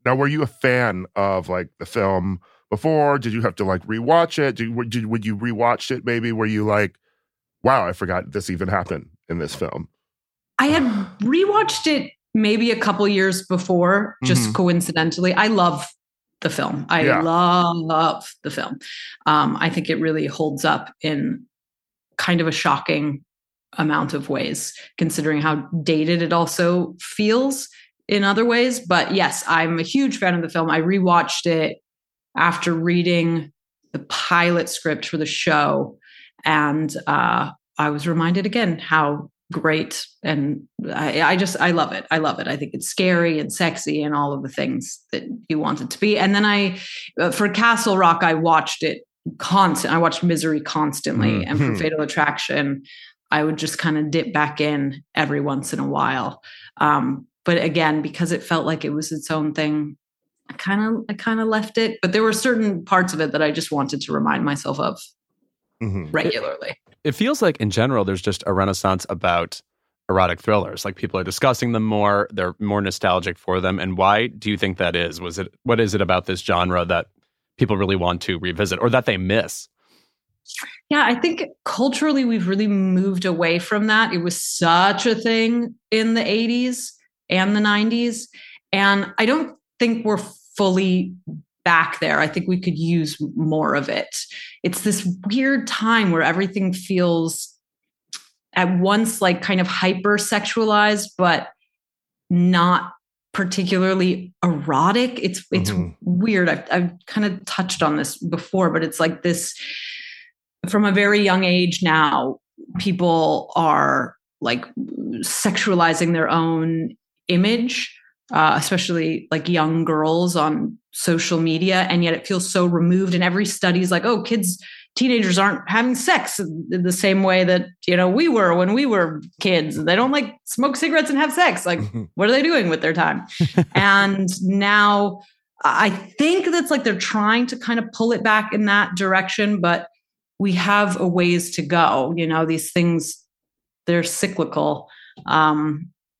Now, were you a fan of like the film before? Did you have to like rewatch it? When you rewatched it, maybe were you like, wow, I forgot this even happened in this film? I had rewatched it maybe a couple years before, just coincidentally. I love the film. I love the film. I think it really holds up in kind of a shocking amount of ways, considering how dated it also feels in other ways. But yes, I'm a huge fan of the film. I rewatched it after reading the pilot script for the show. And I was reminded again how great. And I love it. I love it. I think it's scary and sexy and all of the things that you want it to be. And then for Castle Rock, I watched it I watched Misery constantly. Mm-hmm. And for Fatal Attraction, I would just kind of dip back in every once in a while. But again, because it felt like it was its own thing, I kind of left it. But there were certain parts of it that I just wanted to remind myself of regularly. It feels like in general, there's just a renaissance about erotic thrillers. Like people are discussing them more. They're more nostalgic for them. And why do you think that is? What is it about this genre that people really want to revisit or that they miss? Yeah, I think culturally we've really moved away from that. It was such a thing in the 80s and the 90s. And I don't think we're fully back there. I think we could use more of it. It's this weird time where everything feels at once like kind of hyper sexualized, but not particularly erotic. It's weird. I've kind of touched on this before, but it's like this, from a very young age now, people are like sexualizing their own image, especially like young girls on social media. And yet it feels so removed. And every study is like, oh, teenagers aren't having sex in the same way that, we were when we were kids. They don't like smoke cigarettes and have sex. Like, what are they doing with their time? And now I think that's like, they're trying to kind of pull it back in that direction, but we have a ways to go. These things, they're cyclical.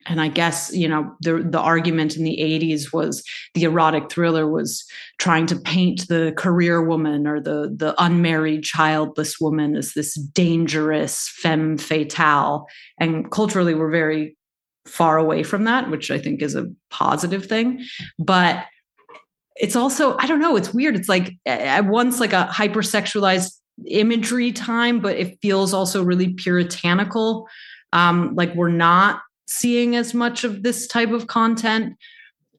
And I guess, the argument in the 80s was the erotic thriller was trying to paint the career woman or the unmarried childless woman as this dangerous femme fatale. And culturally, we're very far away from that, which I think is a positive thing. But it's also, I don't know, it's weird. It's like at once like a hypersexualized imagery time, but it feels also really puritanical. Like we're not seeing as much of this type of content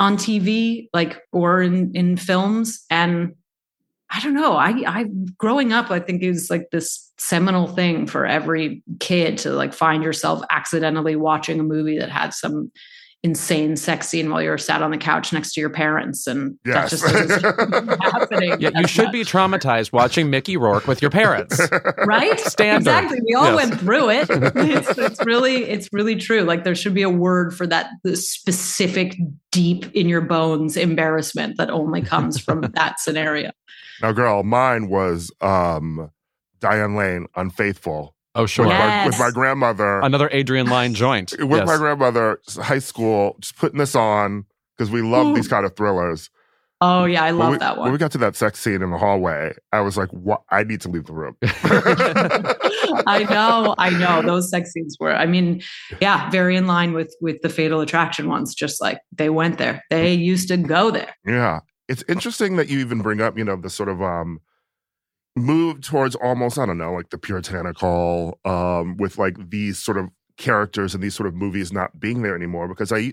on TV, like, or in films. And I don't know, I growing up, I think it was like this seminal thing for every kid to like find yourself accidentally watching a movie that had some insane sex scene while you're sat on the couch next to your parents. And yes, that just isn't happening. Yeah, you should be traumatized watching Mickey Rourke with your parents. Right? Standard. Exactly. We all went through it. It's really true. Like there should be a word for that, the specific deep in your bones embarrassment that only comes from that scenario. Now, girl, mine was Diane Lane, Unfaithful. Oh, sure. With my grandmother. Another Adrian Lyne joint. With my grandmother, high school, just putting this on because we love these kind of thrillers. Oh, yeah. I love that one. When we got to that sex scene in the hallway, I was like, what? I need to leave the room. I know. Those sex scenes were, very in line with the Fatal Attraction ones. Just like they went there. They used to go there. Yeah. It's interesting that you even bring up, the sort of, moved towards almost, I don't know, like the puritanical with like these sort of characters and these sort of movies not being there anymore, because I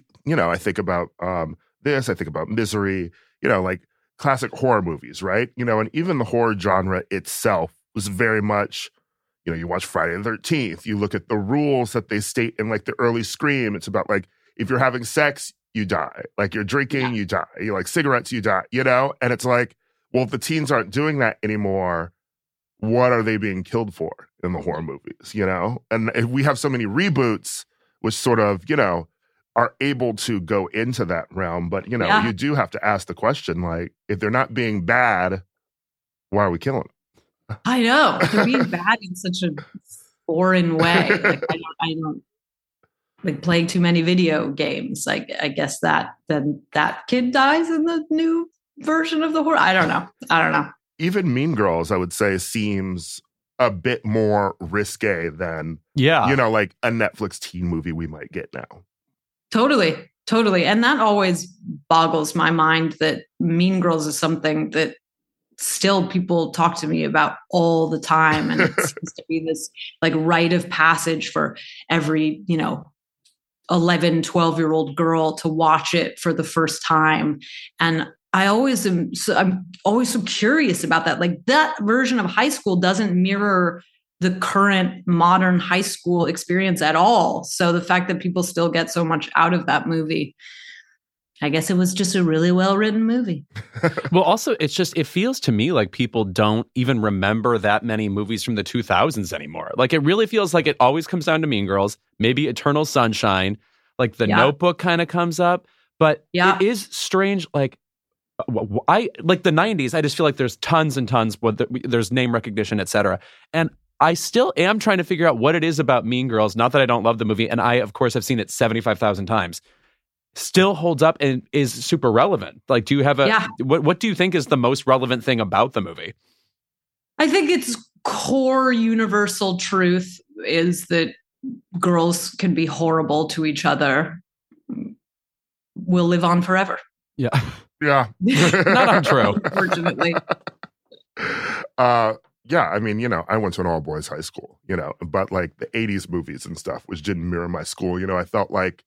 think about this, I think about Misery, like classic horror movies, right? And even the horror genre itself was very much, you watch Friday the 13th, you look at the rules that they state in like the early Scream. It's about like, if you're having sex, you die. Like you're drinking, you die. You like cigarettes, you die, And it's like, well, if the teens aren't doing that anymore, what are they being killed for in the horror movies, And we have so many reboots which sort of, are able to go into that realm. But, you do have to ask the question, like, if they're not being bad, why are we killing them? I know. They're being bad in such a foreign way. Like, I don't like playing too many video games. Like, I guess that kid dies in the new version of the horror. I don't know. Even Mean Girls, I would say, seems a bit more risque than, like a Netflix teen movie we might get now. Totally. And that always boggles my mind that Mean Girls is something that still people talk to me about all the time. And it seems to be this like rite of passage for every, 11, 12-year-old girl to watch it for the first time. And I'm always so curious about that. Like that version of high school doesn't mirror the current modern high school experience at all. So the fact that people still get so much out of that movie, I guess it was just a really well-written movie. Well, also, it feels to me like people don't even remember that many movies from the 2000s anymore. Like it really feels like it always comes down to Mean Girls, maybe Eternal Sunshine, like The Notebook kind of comes up. But it is strange, like, I like the 90s. I just feel like there's tons and tons, there's name recognition, etc. And I still am trying to figure out what it is about Mean Girls. Not that I don't love the movie, and I of course have seen it 75,000 times. Still holds up and is super relevant. Like, do you have what do you think is the most relevant thing about the movie? I think its core universal truth is that girls can be horrible to each other. Will live on forever. Yeah. Not untrue. Unfortunately. I went to an all-boys high school, but like the 80s movies and stuff, which didn't mirror my school, I felt like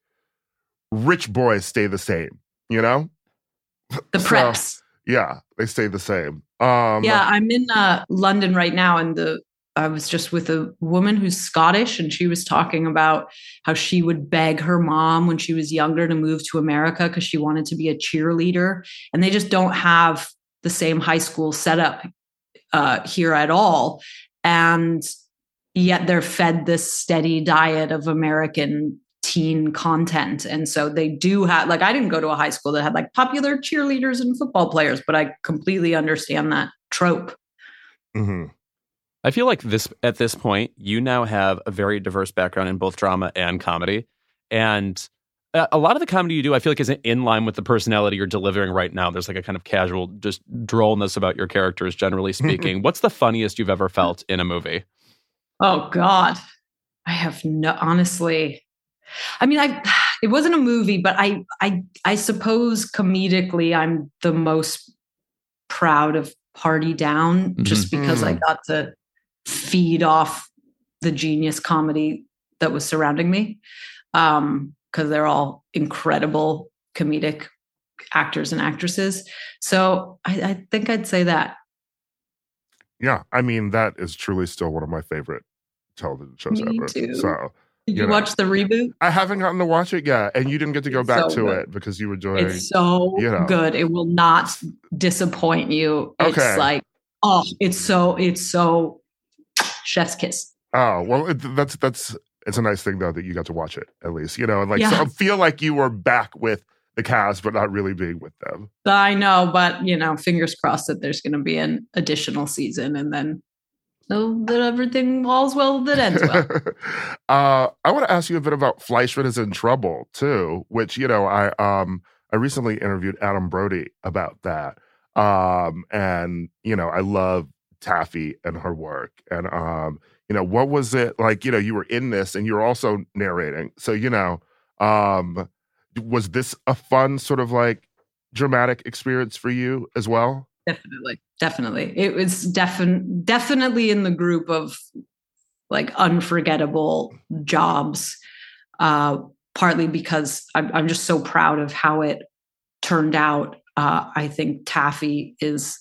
rich boys stay the same. you know? The preps. So, yeah, they stay the same. Yeah, I'm in London right now, and I was just with a woman who's Scottish, and she was talking about how she would beg her mom when she was younger to move to America because she wanted to be a cheerleader. And they just don't have the same high school setup here at all. And yet they're fed this steady diet of American teen content. And so they do have, like, I didn't go to a high school that had like popular cheerleaders and football players, but I completely understand that trope. Mm-hmm. I feel like at this point, you now have a very diverse background in both drama and comedy. And a lot of the comedy you do, I feel like, isn't in line with the personality you're delivering right now. There's like a kind of casual, just drollness about your characters, generally speaking. What's the funniest you've ever felt in a movie? Oh, God. Honestly. I mean, it wasn't a movie, but I suppose comedically, I'm the most proud of Party Down, just because I got to feed off the genius comedy that was surrounding me, because they're all incredible comedic actors and actresses. So I think I'd say that. Yeah, I mean, that is truly still one of my favorite television shows ever. Too. So did you watch the reboot? I haven't gotten to watch it yet, and you didn't get to go back to it because you were doing. It's so good; it will not disappoint you. Okay. It's like, oh, it's so chef's kiss. Oh well, it's a nice thing though that you got to watch it at least, you know, and like so I feel like you were back with the cast, but not really being with them. I know, but you know, fingers crossed that there's going to be an additional season, and then so that everything all's well that ends well. I want to ask you a bit about Fleischman is in Trouble too, which, you know, I recently interviewed Adam Brody about that, and you know, I love Taffy and her work, and you know, what was it like? You know, you were in this, and you're also narrating, so you know. Was this a fun sort of like dramatic experience for you as well? Definitely. It was definitely in the group of like unforgettable jobs, partly because I'm just so proud of how it turned out. I think Taffy is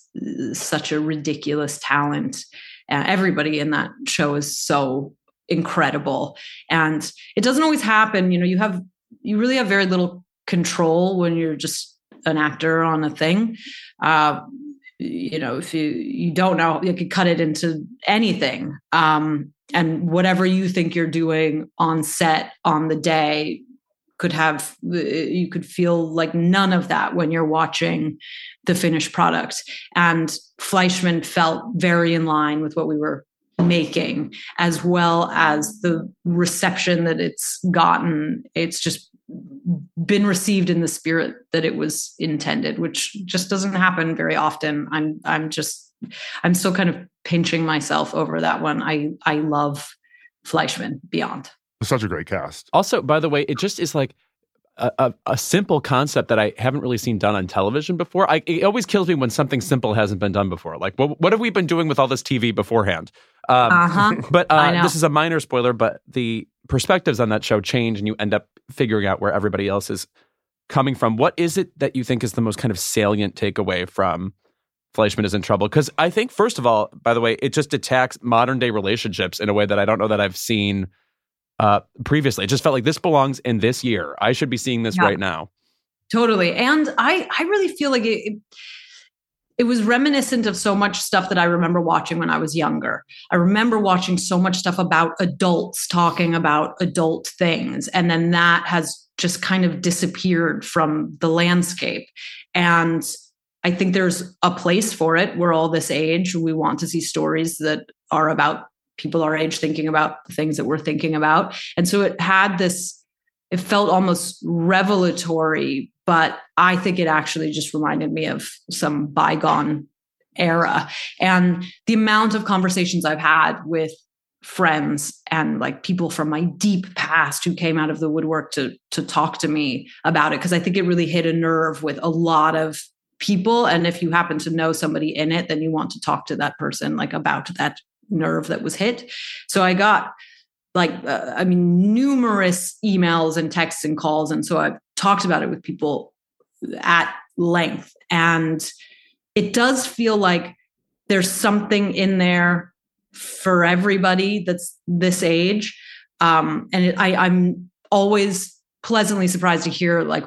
such a ridiculous talent. Everybody in that show is so incredible. And it doesn't always happen. You know, you really have very little control when you're just an actor on a thing. You know, if you don't know, you could cut it into anything. And whatever you think you're doing on set on the day you could feel like none of that when you're watching the finished product. And Fleischman felt very in line with what we were making, as well as the reception that it's gotten. It's just been received in the spirit that it was intended, which just doesn't happen very often. I'm still kind of pinching myself over that one. I love Fleischman beyond. It's such a great cast. Also, by the way, it just is like a simple concept that I haven't really seen done on television before. It always kills me when something simple hasn't been done before. Like, what have we been doing with all this TV beforehand? But this is a minor spoiler, but the perspectives on that show change, and you end up figuring out where everybody else is coming from. What is it that you think is the most kind of salient takeaway from Fleischman is in Trouble? Because I think, first of all, by the way, it just attacks modern day relationships in a way that I don't know that I've seen previously. It just felt like this belongs in this year. I should be seeing this right now. Totally. And I really feel like it was reminiscent of so much stuff that I remember watching when I was younger. I remember watching so much stuff about adults talking about adult things. And then that has just kind of disappeared from the landscape. And I think there's a place for it. We're all this age. We want to see stories that are about people our age thinking about the things that we're thinking about. And so it felt almost revelatory, but I think it actually just reminded me of some bygone era. And the amount of conversations I've had with friends and like people from my deep past who came out of the woodwork to talk to me about it, because I think it really hit a nerve with a lot of people. And if you happen to know somebody in it, then you want to talk to that person like about that nerve that was hit. So I got numerous emails and texts and calls. And so I've talked about it with people at length. And it does feel like there's something in there for everybody that's this age. And I'm always pleasantly surprised to hear like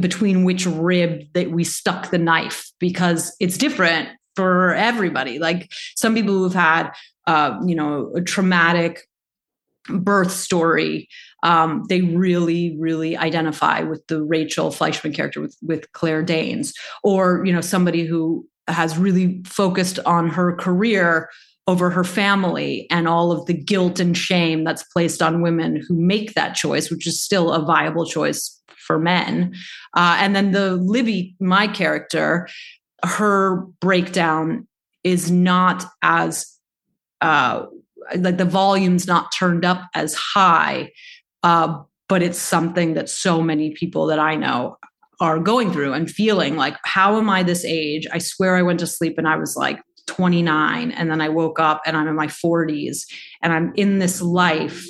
between which rib that we stuck the knife, because it's different for everybody. Like some people who've had, a traumatic birth story, they really, really identify with the Rachel Fleischman character with Claire Danes, or, somebody who has really focused on her career over her family and all of the guilt and shame that's placed on women who make that choice, which is still a viable choice for men. And then the Libby, my character, her breakdown is not as, like the volume's not turned up as high, but it's something that so many people that I know are going through and feeling like, how am I this age? I swear I went to sleep and I was like 29, and then I woke up and I'm in my 40s and I'm in this life.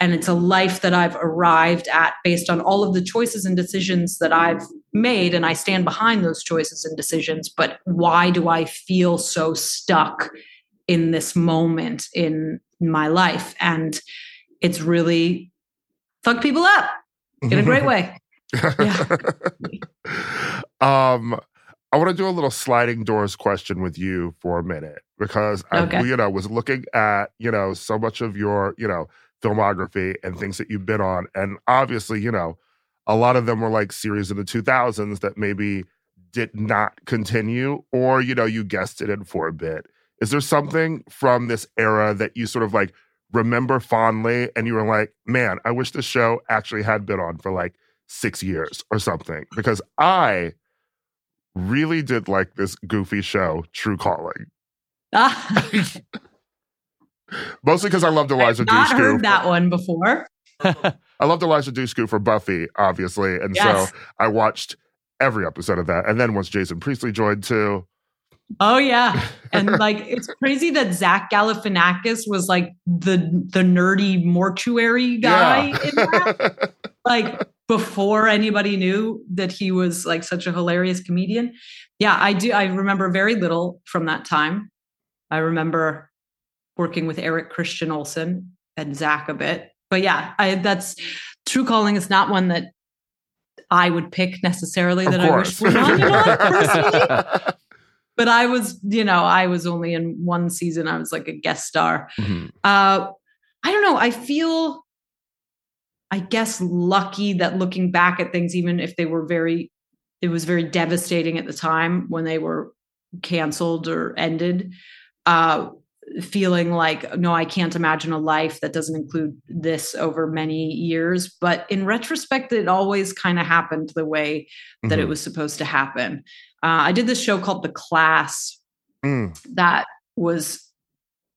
And it's a life that I've arrived at based on all of the choices and decisions that I've made. And I stand behind those choices and decisions, but why do I feel so stuck in this moment in my life? And it's really fucked people up in a great way. Yeah. I want to do a little sliding doors question with you for a minute, because I was looking at, so much of your, filmography and things that you've been on. And obviously, a lot of them were like series in the 2000s that maybe did not continue, or, you guessed it in for a bit. Is there something from this era that you sort of like remember fondly and you were like, man, I wish this show actually had been on for like 6 years or something? Because I really did like this goofy show, True Calling. Mostly because I loved Eliza Dushku. I've not heard that one before. I loved Eliza Dushku for Buffy, obviously. And so I watched every episode of that. And then once Jason Priestley joined too. Oh, yeah. And like, it's crazy that Zach Galifianakis was like the nerdy mortuary guy in that. Like, before anybody knew that he was like such a hilarious comedian. Yeah, I do. I remember very little from that time. I remember working with Eric Christian Olsen and Zach a bit. But yeah, that's True Calling is not one that I would pick necessarily that I wish were on, personally. But I was, I was only in one season. I was like a guest star. Mm-hmm. I don't know. I feel, I guess, lucky that looking back at things, even if they were it was very devastating at the time when they were canceled or ended, feeling like, no, I can't imagine a life that doesn't include this over many years. But in retrospect, it always kind of happened the way that it was supposed to happen. I did this show called The Class that was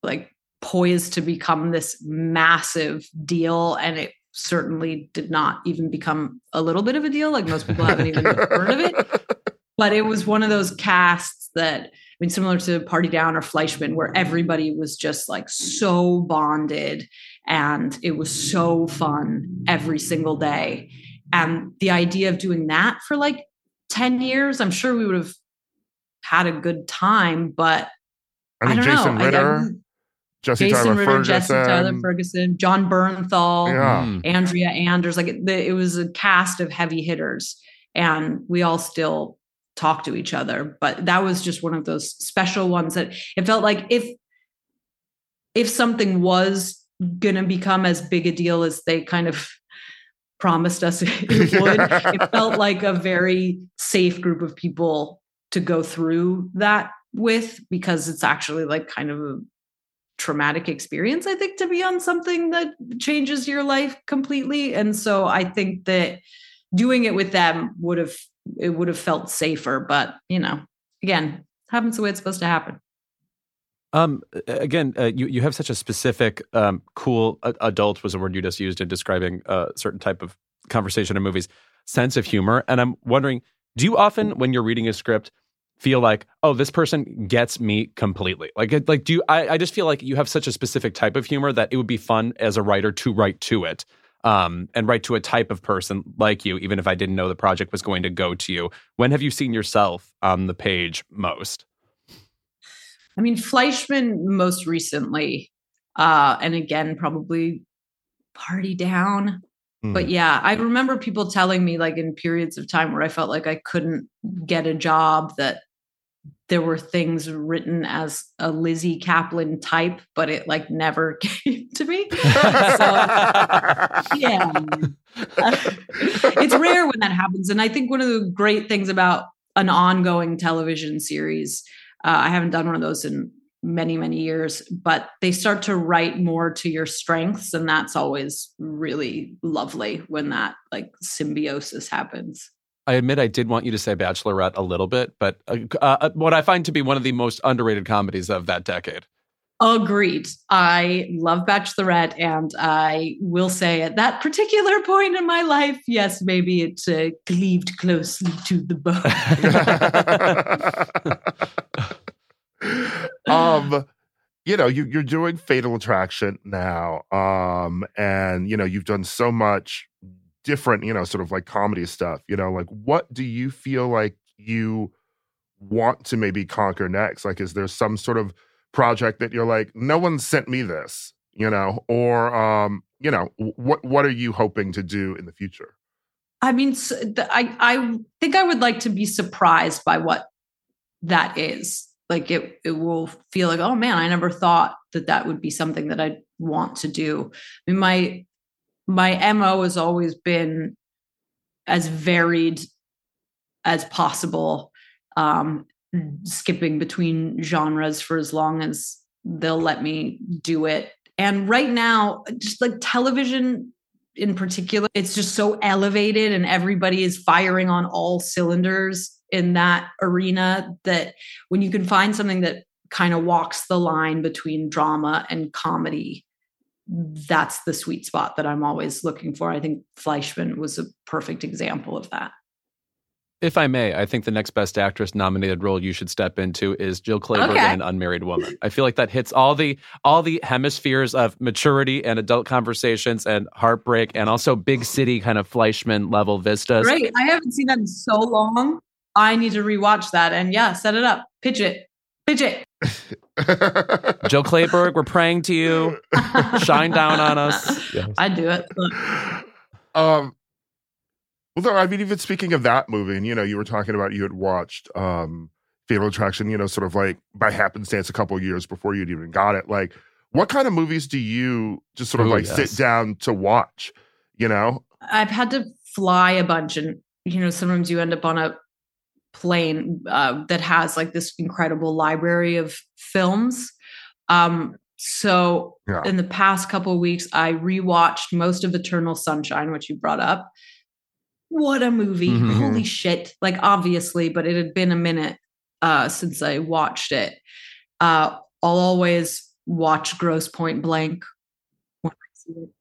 like poised to become this massive deal. And it certainly did not even become a little bit of a deal. Like most people haven't even heard of it, but it was one of those casts that, similar to Party Down or Fleischman, where everybody was just like so bonded and it was so fun every single day. And the idea of doing that for like 10 years, I'm sure we would have had a good time, but I don't Jason know. Ritter. Jesse Tyler Ferguson, John Bernthal, Andrea Anders. Like it was a cast of heavy hitters, and we all still talk to each other. But that was just one of those special ones that it felt like if something was going to become as big a deal as they kind of promised us it would, it felt like a very safe group of people to go through that with, because it's actually like kind of a traumatic experience, I think, to be on something that changes your life completely. And so I think that doing it with them would have felt safer, but again, happens the way it's supposed to happen. You have such a specific, cool adult was a word you just used in describing a certain type of conversation in movies, sense of humor. And I'm wondering, do you often, when you're reading a script, feel like, oh, this person gets me completely? Like, do you, I just feel like you have such a specific type of humor that it would be fun as a writer to write to it. and write to a type of person like you, even if I didn't know the project was going to go to you. When have you seen yourself on the page most? I mean, Fleischman most recently, and again, probably Party Down. But yeah, I remember people telling me, like, in periods of time where I felt like I couldn't get a job, that there were things written as a Lizzy Caplan type, but it like never came to me. So, yeah, it's rare when that happens. And I think one of the great things about an ongoing television series, I haven't done one of those in many, many years, but they start to write more to your strengths. And that's always really lovely when that like symbiosis happens. I admit I did want you to say Bachelorette a little bit, but what I find to be one of the most underrated comedies of that decade. Agreed. I love Bachelorette, and I will say at that particular point in my life, yes, maybe it cleaved closely to the bone. You know, you're doing Fatal Attraction now, and, you know, you've done so much different, you know, sort of like comedy stuff, you know, like, what do you feel like you want to maybe conquer next? Like, is there some sort of project that you're like, no one sent me this, you know, or, you know, what are you hoping to do in the future? I mean, I think I would like to be surprised by what that is. Like, it will feel like, oh man, I never thought that that would be something that I'd want to do. I mean, my MO has always been as varied as possible, skipping between genres for as long as they'll let me do it. And right now, just like television in particular, it's just so elevated and everybody is firing on all cylinders in that arena, that when you can find something that kind of walks the line between drama and comedy, that's the sweet spot that I'm always looking for. I think Fleischman was a perfect example of that. If I may, I think the next Best Actress nominated role you should step into is Jill Clayburgh in An Unmarried Woman. I feel like that hits all the hemispheres of maturity and adult conversations and heartbreak and also big city kind of Fleischman level vistas. Right. I haven't seen that in so long. I need to rewatch that. And yeah, set it up. Pitch it. Jill Clayburgh, we're praying to you. Shine down on us. Yes. I'd do it. Well, I mean, even speaking of that movie, and, you know, you were talking about you had watched Fatal Attraction, you know, sort of like by happenstance a couple of years before you'd even got it. Like, what kind of movies do you just sort of sit down to watch, you know? I've had to fly a bunch, and, you know, sometimes you end up on a plane that has like this incredible library of films. In the past couple of weeks, I rewatched most of Eternal Sunshine, which you brought up. What a movie. Mm-hmm. Holy shit. Like, obviously, but it had been a minute since I watched it. I'll always watch Gross Point Blank.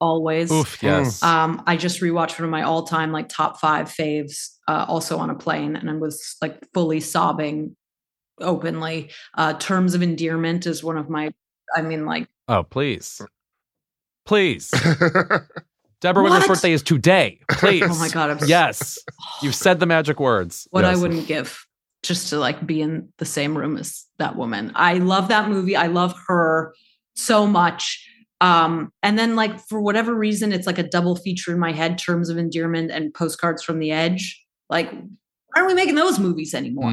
Always. Oof, yes. I just rewatched one of my all-time like top five faves, also on a plane, and I was like fully sobbing openly. Terms of Endearment is one of my, I mean, like, oh, please. Deborah Winner's birthday is today. Please. Oh my God. Yes. You've said the magic words. I wouldn't give just to like be in the same room as that woman. I love that movie. I love her so much. And then, like, for whatever reason, it's like a double feature in my head, Terms of Endearment and Postcards from the Edge. Like, why aren't we making those movies anymore?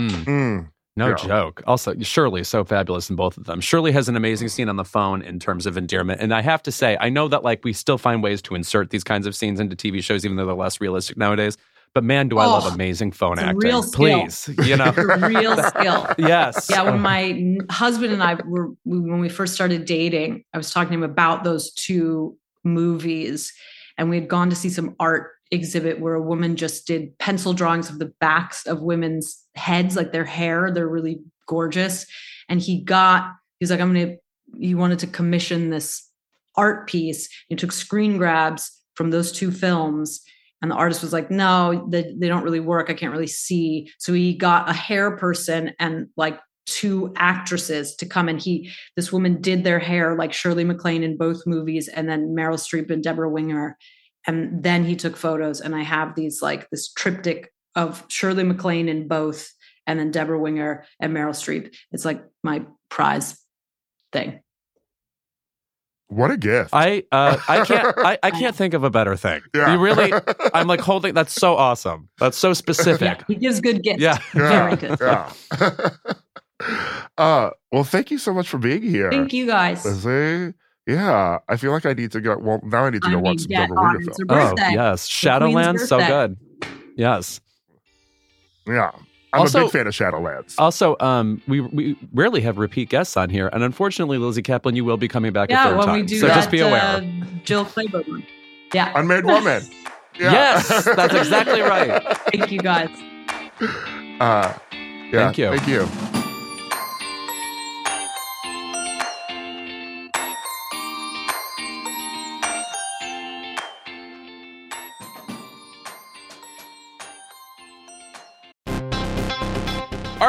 No joke. Also, Shirley is so fabulous in both of them. Shirley has an amazing scene on the phone in Terms of Endearment. And I have to say, I know that, like, we still find ways to insert these kinds of scenes into TV shows, even though they're less realistic nowadays. But man, do I love amazing phone acting. Real skill. Please, you know. Real skill. Yes. Yeah, when my husband and I were, when we first started dating, I was talking to him about those two movies, and we had gone to see some art exhibit where a woman just did pencil drawings of the backs of women's heads, like their hair. They're really gorgeous. And he's like, he wanted to commission this art piece. He took screen grabs from those two films. And the artist was like, no, they don't really work. I can't really see. So he got a hair person and like two actresses to come. And this woman did their hair like Shirley MacLaine in both movies, and then Meryl Streep and Deborah Winger. And then he took photos, and I have these, like, this triptych of Shirley MacLaine in both, and then Deborah Winger and Meryl Streep. It's like my prize thing. What a gift. I can't think of a better thing. Yeah. I'm like holding, that's so awesome. That's so specific. Yeah, he gives good gifts. Yeah. Very good. Yeah. Well, thank you so much for being here. Thank you guys. Lizzy. Yeah. I feel like I need to go. Well, now I need to go watch some Deborah Winger film. Oh, yes. Shadowlands, so good. Yes. Yeah. I'm also a big fan of Shadowlands. Also, we rarely have repeat guests on here, and unfortunately, Lizzy Caplan, you will be coming back a third time. We do so that, just be aware. Jill Clayburgh. Yeah. Unmade Woman. Yeah. Yes, that's exactly right. Thank you, guys. Yeah, thank you. Thank you. All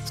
It's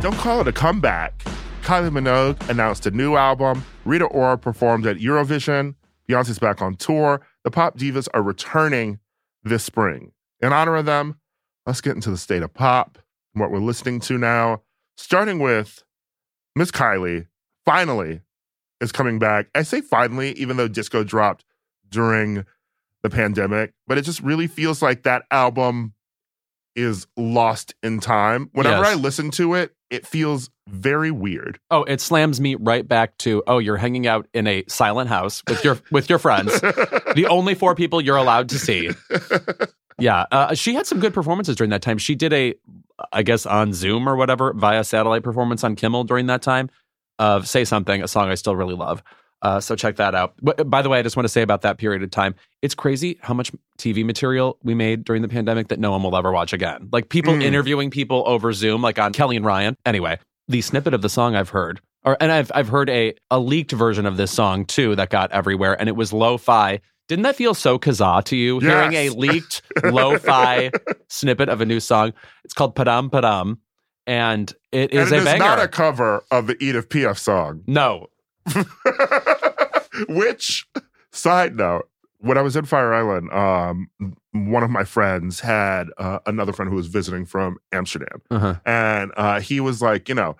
Don't call it a comeback. Kylie Minogue announced a new album. Rita Ora performed at Eurovision. Beyoncé's back on tour. The pop divas are returning this spring. In honor of them, let's get into the state of pop and what we're listening to now. Starting with Miss Kylie, finally, is coming back. I say finally, even though disco dropped during the pandemic, but it just really feels like that album is lost in time. Whenever I listen to it, it feels very weird. Oh, it slams me right back to, oh, you're hanging out in a silent house with your friends. The only four people you're allowed to see. Yeah. She had some good performances during that time. She did I guess on Zoom or whatever, via satellite performance on Kimmel during that time of Say Something, a song I still really love. So check that out. But, by the way, I just want to say about that period of time, it's crazy how much TV material we made during the pandemic that no one will ever watch again. Like people interviewing people over Zoom, like on Kelly and Ryan. Anyway, the snippet of the song I've heard, I've heard a leaked version of this song too that got everywhere, and it was lo-fi. Didn't that feel so Kazaa to you? Yes. Hearing a leaked lo-fi snippet of a new song. It's called Padam Padam, and it is a banger. It's not a cover of the Edith Piaf song. No. Which, side note, when I was in Fire Island, one of my friends had another friend who was visiting from Amsterdam. Uh-huh. And he was like, you know,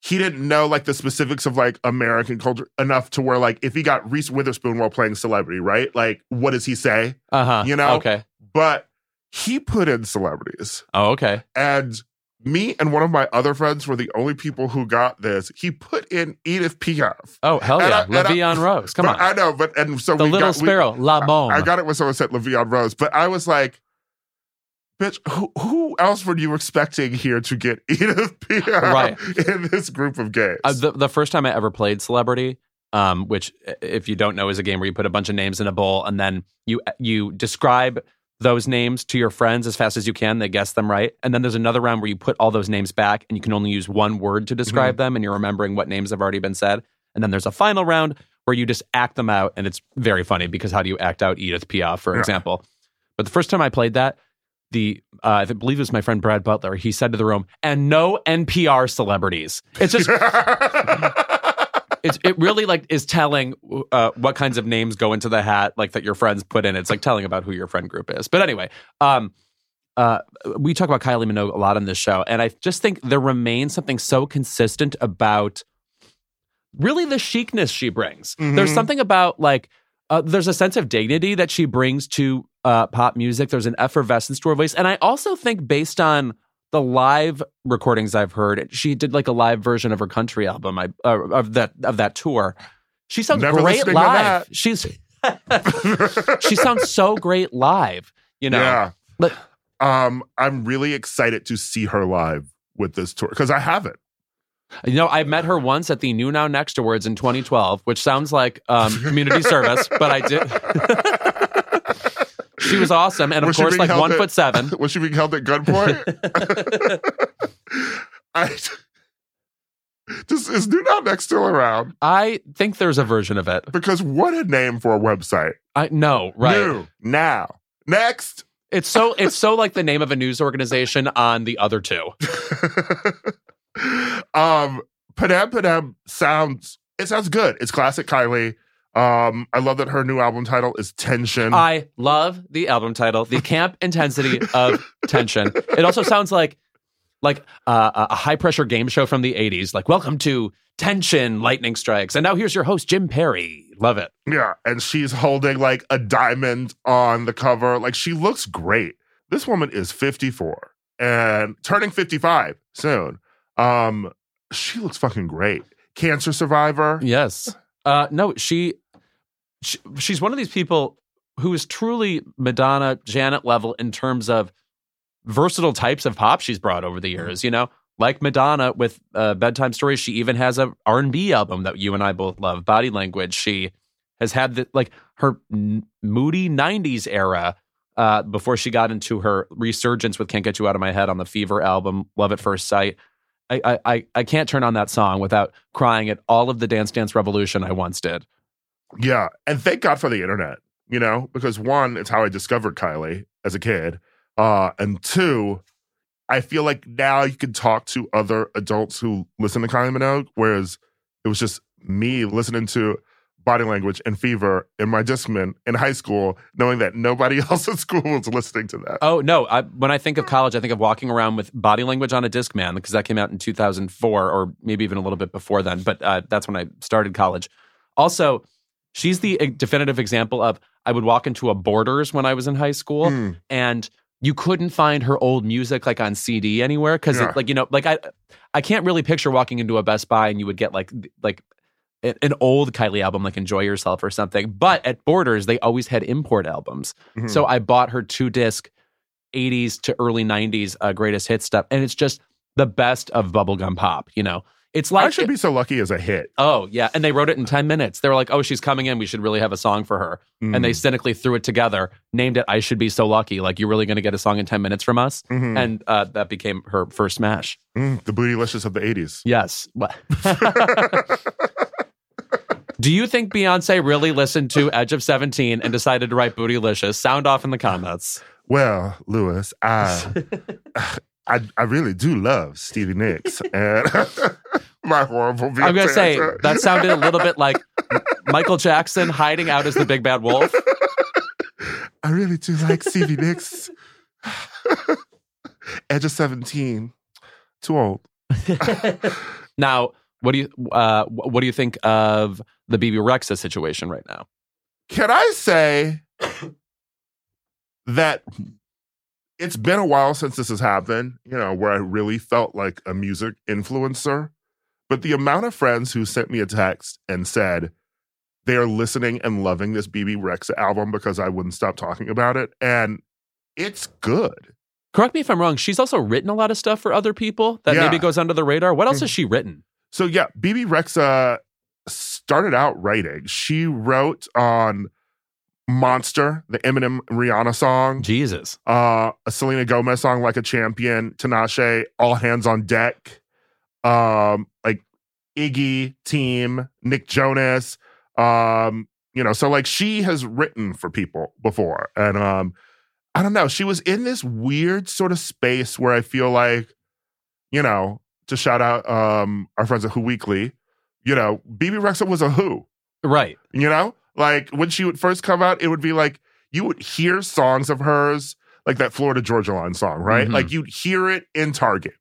he didn't know like the specifics of like American culture enough to where like if he got Reese Witherspoon while playing Celebrity, right? Like, what does he say? Uh-huh. You know? Okay. But he put in celebrities. Oh, okay. And me and one of my other friends were the only people who got this. He put in Edith Piaf. Oh, hell yeah. LaVion Rose. Come on. I know. But and so Little Sparrow, La Mom. I got it when someone said LaVion Rose. But I was like, bitch, who else were you expecting here to get Edith Piaf in this group of games? The first time I ever played Celebrity, which if you don't know is a game where you put a bunch of names in a bowl and then you describe those names to your friends as fast as you can. They guess them right. And then there's another round where you put all those names back and you can only use one word to describe them, and you're remembering what names have already been said. And then there's a final round where you just act them out. And it's very funny because how do you act out Edith Piaf, for example? But the first time I played that, I believe it was my friend Brad Butler, he said to the room, and no NPR celebrities. It's just... It really like is telling what kinds of names go into the hat like that your friends put in. It's like telling about who your friend group is. But anyway, we talk about Kylie Minogue a lot on this show. And I just think there remains something so consistent about really the chicness she brings. There's something about like, there's a sense of dignity that she brings to pop music. There's an effervescence to her voice. And I also think based on the live recordings I've heard, she did like a live version of her country album of that tour. She sounds great live. She sounds so great live. You know, But, I'm really excited to see her live with this tour because I haven't. You know, I met her once at the New Now Next Awards in 2012, which sounds like community service, but I did. She was awesome, and of course, like 1'7". Was she being held at gunpoint? Is New Now Next still around? I think there's a version of it. Because what a name for a website! I know, right? New Now Next. It's so like the name of a news organization on the other two. Padam Padam sounds good. It's classic Kylie. I love that her new album title is Tension. I love the album title, the camp intensity of Tension. It also sounds like a high-pressure game show from the 80s, like, welcome to Tension, Lightning Strikes. And now here's your host, Jim Perry. Love it. Yeah, and she's holding, like, a diamond on the cover. Like, she looks great. This woman is 54 and turning 55 soon. She looks fucking great. Cancer survivor. Yes. No, she's one of these people who is truly Madonna, Janet level in terms of versatile types of pop she's brought over the years, you know? Like Madonna with Bedtime Stories, she even has a R&B album that you and I both love, Body Language. She has had her moody 90s era before she got into her resurgence with Can't Get You Out of My Head on the Fever album, Love at First Sight. I can't turn on that song without crying at all of the Dance Dance Revolution I once did. Yeah, and thank God for the internet, you know, because one, it's how I discovered Kylie as a kid, and two, I feel like now you can talk to other adults who listen to Kylie Minogue, whereas it was just me listening to Body Language and Fever in my Discman in high school, knowing that nobody else at school was listening to that. Oh, no. When I think of college, I think of walking around with Body Language on a Discman because that came out in 2004 or maybe even a little bit before then. But that's when I started college. Also, she's the definitive example of I would walk into a Borders when I was in high school and you couldn't find her old music like on CD anywhere because I can't really picture walking into a Best Buy and you would get like an old Kylie album like Enjoy Yourself or something. But at Borders, they always had import albums. So I bought her 2-disc 80s to early 90s greatest hit stuff. And it's just the best of bubblegum pop, you know? It's like... I should be so lucky as a hit. Oh, yeah. And they wrote it in 10 minutes. They were like, oh, she's coming in. We should really have a song for her. And they cynically threw it together, named it I Should Be So Lucky. Like, you're really going to get a song in 10 minutes from us? And that became her first smash. The Bootylicious of the 80s. Yes. Do you think Beyonce really listened to Edge of 17 and decided to write Bootylicious? Sound off in the comments. Well, Louis, I really do love Stevie Nicks and my horrible Beyonce. I'm going to say, that sounded a little bit like Michael Jackson hiding out as the big bad wolf. I really do like Stevie Nicks. Edge of 17. Too old. Now... What do you think of the Bebe Rexha situation right now? Can I say that it's been a while since this has happened, you know, where I really felt like a music influencer. But the amount of friends who sent me a text and said they are listening and loving this Bebe Rexha album because I wouldn't stop talking about it. And it's good. Correct me if I'm wrong. She's also written a lot of stuff for other people that maybe goes under the radar. What else has she written? So yeah, Bebe Rexha started out writing. She wrote on Monster, the Eminem Rihanna song. Jesus. A Selena Gomez song, Like a Champion. Tinashe, All Hands on Deck. Like Iggy, Team, Nick Jonas. You know, so like she has written for people before. And I don't know, she was in this weird sort of space where I feel like, you know, to shout out our friends at Who Weekly, you know, Bebe Rexha was a Who. Right. You know? Like, when she would first come out, it would be like, you would hear songs of hers, like that Florida Georgia Line song, right? Mm-hmm. Like, you'd hear it in Target.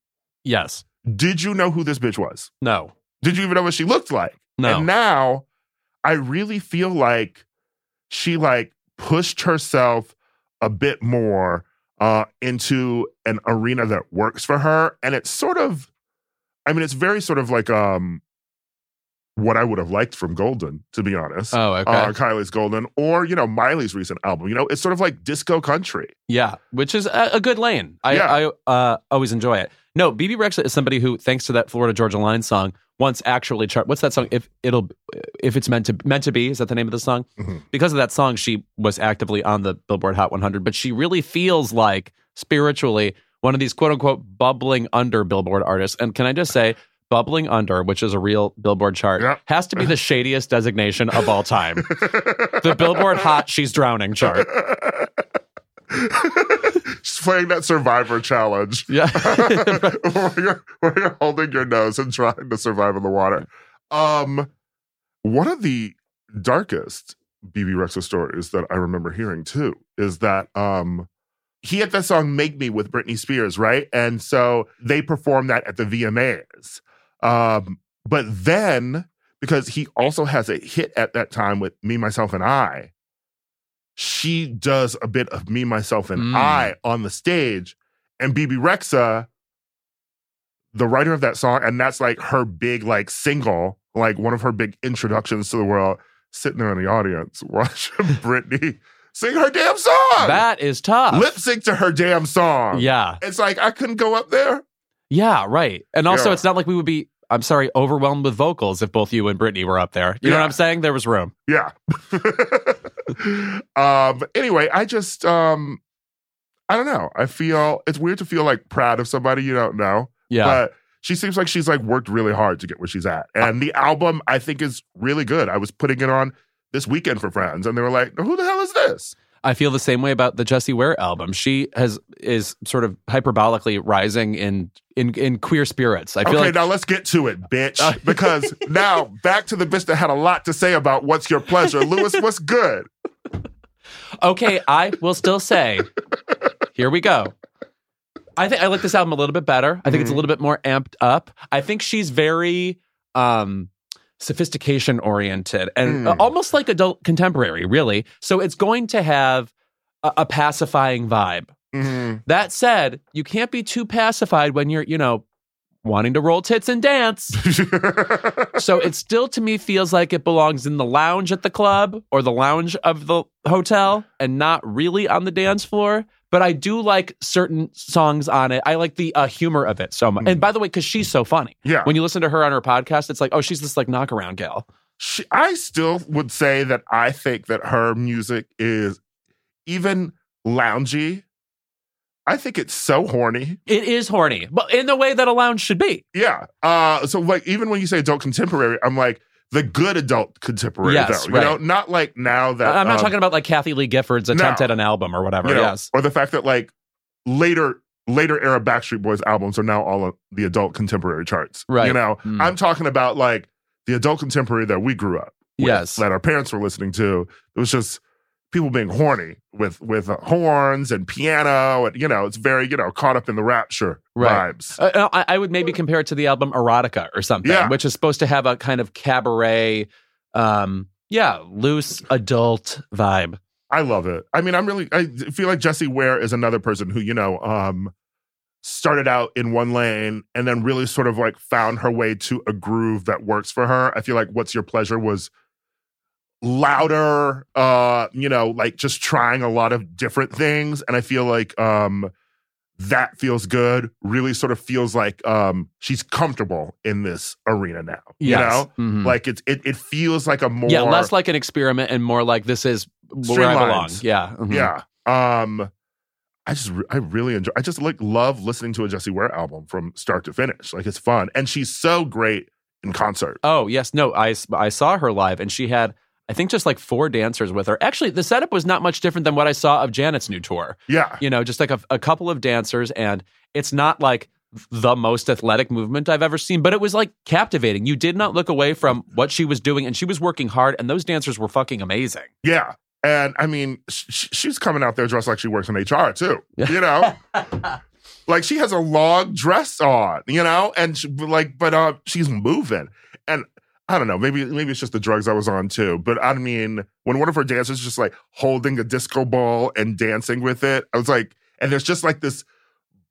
Yes. Did you know who this bitch was? No. Did you even know what she looked like? No. And now, I really feel like she, like, pushed herself a bit more into an arena that works for her. And it's sort of, I mean, it's very sort of like, what I would have liked from Golden, to be honest. Oh, okay. Kylie's Golden, or, you know, Miley's recent album. You know, it's sort of like disco country. Yeah, which is a good lane. I always enjoy it. No, Bebe Rexha is somebody who, thanks to that Florida Georgia Line song, once actually charted. What's that song? If it's meant to be, is that the name of the song? Mm-hmm. Because of that song, she was actively on the Billboard Hot 100. But she really feels like spiritually one of these quote unquote bubbling under Billboard artists. And can I just say? Bubbling Under, which is a real Billboard chart, yep, has to be the shadiest designation of all time. The Billboard Hot She's Drowning chart. She's playing that Survivor challenge. Yeah. where you're holding your nose and trying to survive in the water. One of the darkest Bebe Rexha stories that I remember hearing, too, is that he had that song Make Me with Britney Spears, right? And so they performed that at the VMAs. But then, because he also has a hit at that time with Me, Myself, and I, she does a bit of Me, Myself, and I on the stage. And Bebe Rexha, the writer of that song, and that's like her big like single, like one of her big introductions to the world, sitting there in the audience watching Britney sing her damn song. That is tough. Lip sync to her damn song. Yeah. It's like, I couldn't go up there. Yeah, right. And also, it's not like we would be, I'm sorry, overwhelmed with vocals if both you and Britney were up there. You know what I'm saying? There was room. Yeah. Anyway, I just, I don't know. I feel, it's weird to feel like proud of somebody you don't know. Yeah. But she seems like she's like worked really hard to get where she's at. And the album, I think, is really good. I was putting it on this weekend for friends, and they were like, who the hell is this? I feel the same way about the Jessie Ware album. She is sort of hyperbolically rising in queer spirits. I feel okay, like, now let's get to it, bitch. Because now, back to the bitch that had a lot to say about what's your pleasure. Louis, what's good? Okay, I will still say, here we go. I think I like this album a little bit better. I think it's a little bit more amped up. I think she's very... sophistication oriented and almost like adult contemporary, really. So it's going to have a pacifying vibe. Mm-hmm. That said, you can't be too pacified when you're, you know, wanting to roll tits and dance. So it still, to me, feels like it belongs in the lounge at the club or the lounge of the hotel and not really on the dance floor. But I do like certain songs on it. I like the humor of it so much. And by the way, because she's so funny. Yeah. When you listen to her on her podcast, it's like, oh, she's this like knockaround gal. I still would say that I think that her music is even loungy. I think it's so horny. It is horny, but in the way that a lounge should be. Yeah. So like, even when you say adult contemporary, I'm like, the good adult contemporary, yes, though. Right. You know, not like now that... I'm not talking about like Kathy Lee Gifford's attempt at an album or whatever, you know, yes. Or the fact that like later era Backstreet Boys albums are now all of the adult contemporary charts. Right. You know, I'm talking about like the adult contemporary that we grew up with, yes, that our parents were listening to. It was just people being horny with horns and piano, and, you know, it's very, you know, caught up in the rapture vibes. I would maybe compare it to the album Erotica or something, which is supposed to have a kind of cabaret, loose adult vibe. I love it. I mean, I feel like Jessie Ware is another person who, you know, started out in one lane and then really sort of like found her way to a groove that works for her. I feel like What's Your Pleasure was louder, you know, like just trying a lot of different things. And I feel like that feels good. Really sort of feels like she's comfortable in this arena now. Yes. You know? Mm-hmm. Like it feels like a more... Yeah, less like an experiment and more like this is where I belong. Yeah. Mm-hmm. Yeah. I really enjoy... I just love listening to a Jessie Ware album from start to finish. Like, it's fun. And she's so great in concert. Oh, yes. No, I saw her live and she had... I think just like 4 dancers with her. Actually, the setup was not much different than what I saw of Janet's new tour. Yeah. You know, just like a couple of dancers, and it's not like the most athletic movement I've ever seen, but it was like captivating. You did not look away from what she was doing, and she was working hard, and those dancers were fucking amazing. Yeah. And I mean, she's coming out there dressed like she works in HR too, you know? Like, she has a long dress on, you know? And she's moving. And I don't know, maybe it's just the drugs I was on too. But I mean, when one of her dancers is just like holding a disco ball and dancing with it, I was like, and there's just like this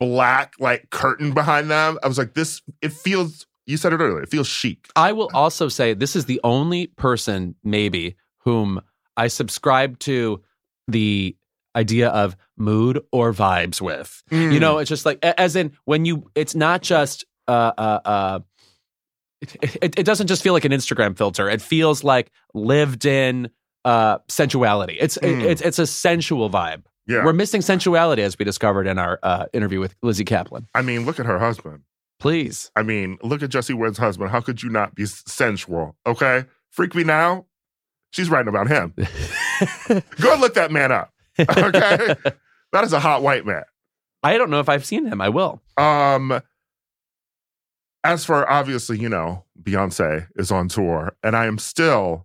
black like curtain behind them. I was like, it feels, you said it earlier, it feels chic. I will also say this is the only person maybe whom I subscribe to the idea of mood or vibes with. You know, it's just like, as in when you, it's not just, It doesn't just feel like an Instagram filter. It feels like lived-in sensuality. It's a sensual vibe. Yeah. We're missing sensuality, as we discovered in our interview with Lizzy Caplan. I mean, look at her husband. Please. I mean, look at Jessie Ware's husband. How could you not be sensual? Okay? Freak Me Now? She's writing about him. Go look that man up. Okay? That is a hot white man. I don't know if I've seen him. I will. As for, obviously, you know, Beyonce is on tour, and I am still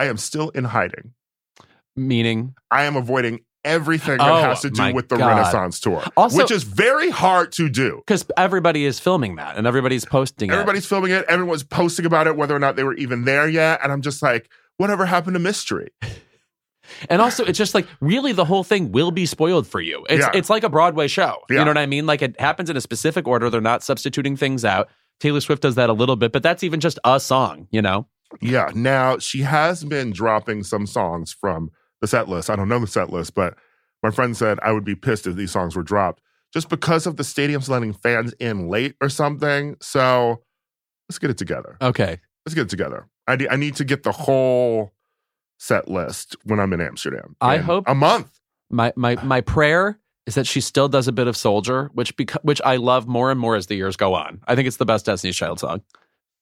in hiding. Meaning? I am avoiding everything that has to do with the Renaissance tour, also, which is very hard to do. Because everybody is filming that, and everybody's posting it. Everybody's filming it. Everyone's posting about it, whether or not they were even there yet. And I'm just like, whatever happened to mystery? And also, it's just like, really, the whole thing will be spoiled for you. It's like a Broadway show. Yeah. You know what I mean? Like, it happens in a specific order. They're not substituting things out. Taylor Swift does that a little bit, but that's even just a song, you know? Yeah. Now, she has been dropping some songs from the set list. I don't know the set list, but my friend said I would be pissed if these songs were dropped just because of the stadiums letting fans in late or something. So let's get it together. Okay. Let's get it together. I need to get the whole set list when I'm in Amsterdam. I hope a month. My prayer is that she still does a bit of Soldier, which I love more and more as the years go on. I think it's the best Destiny's Child song.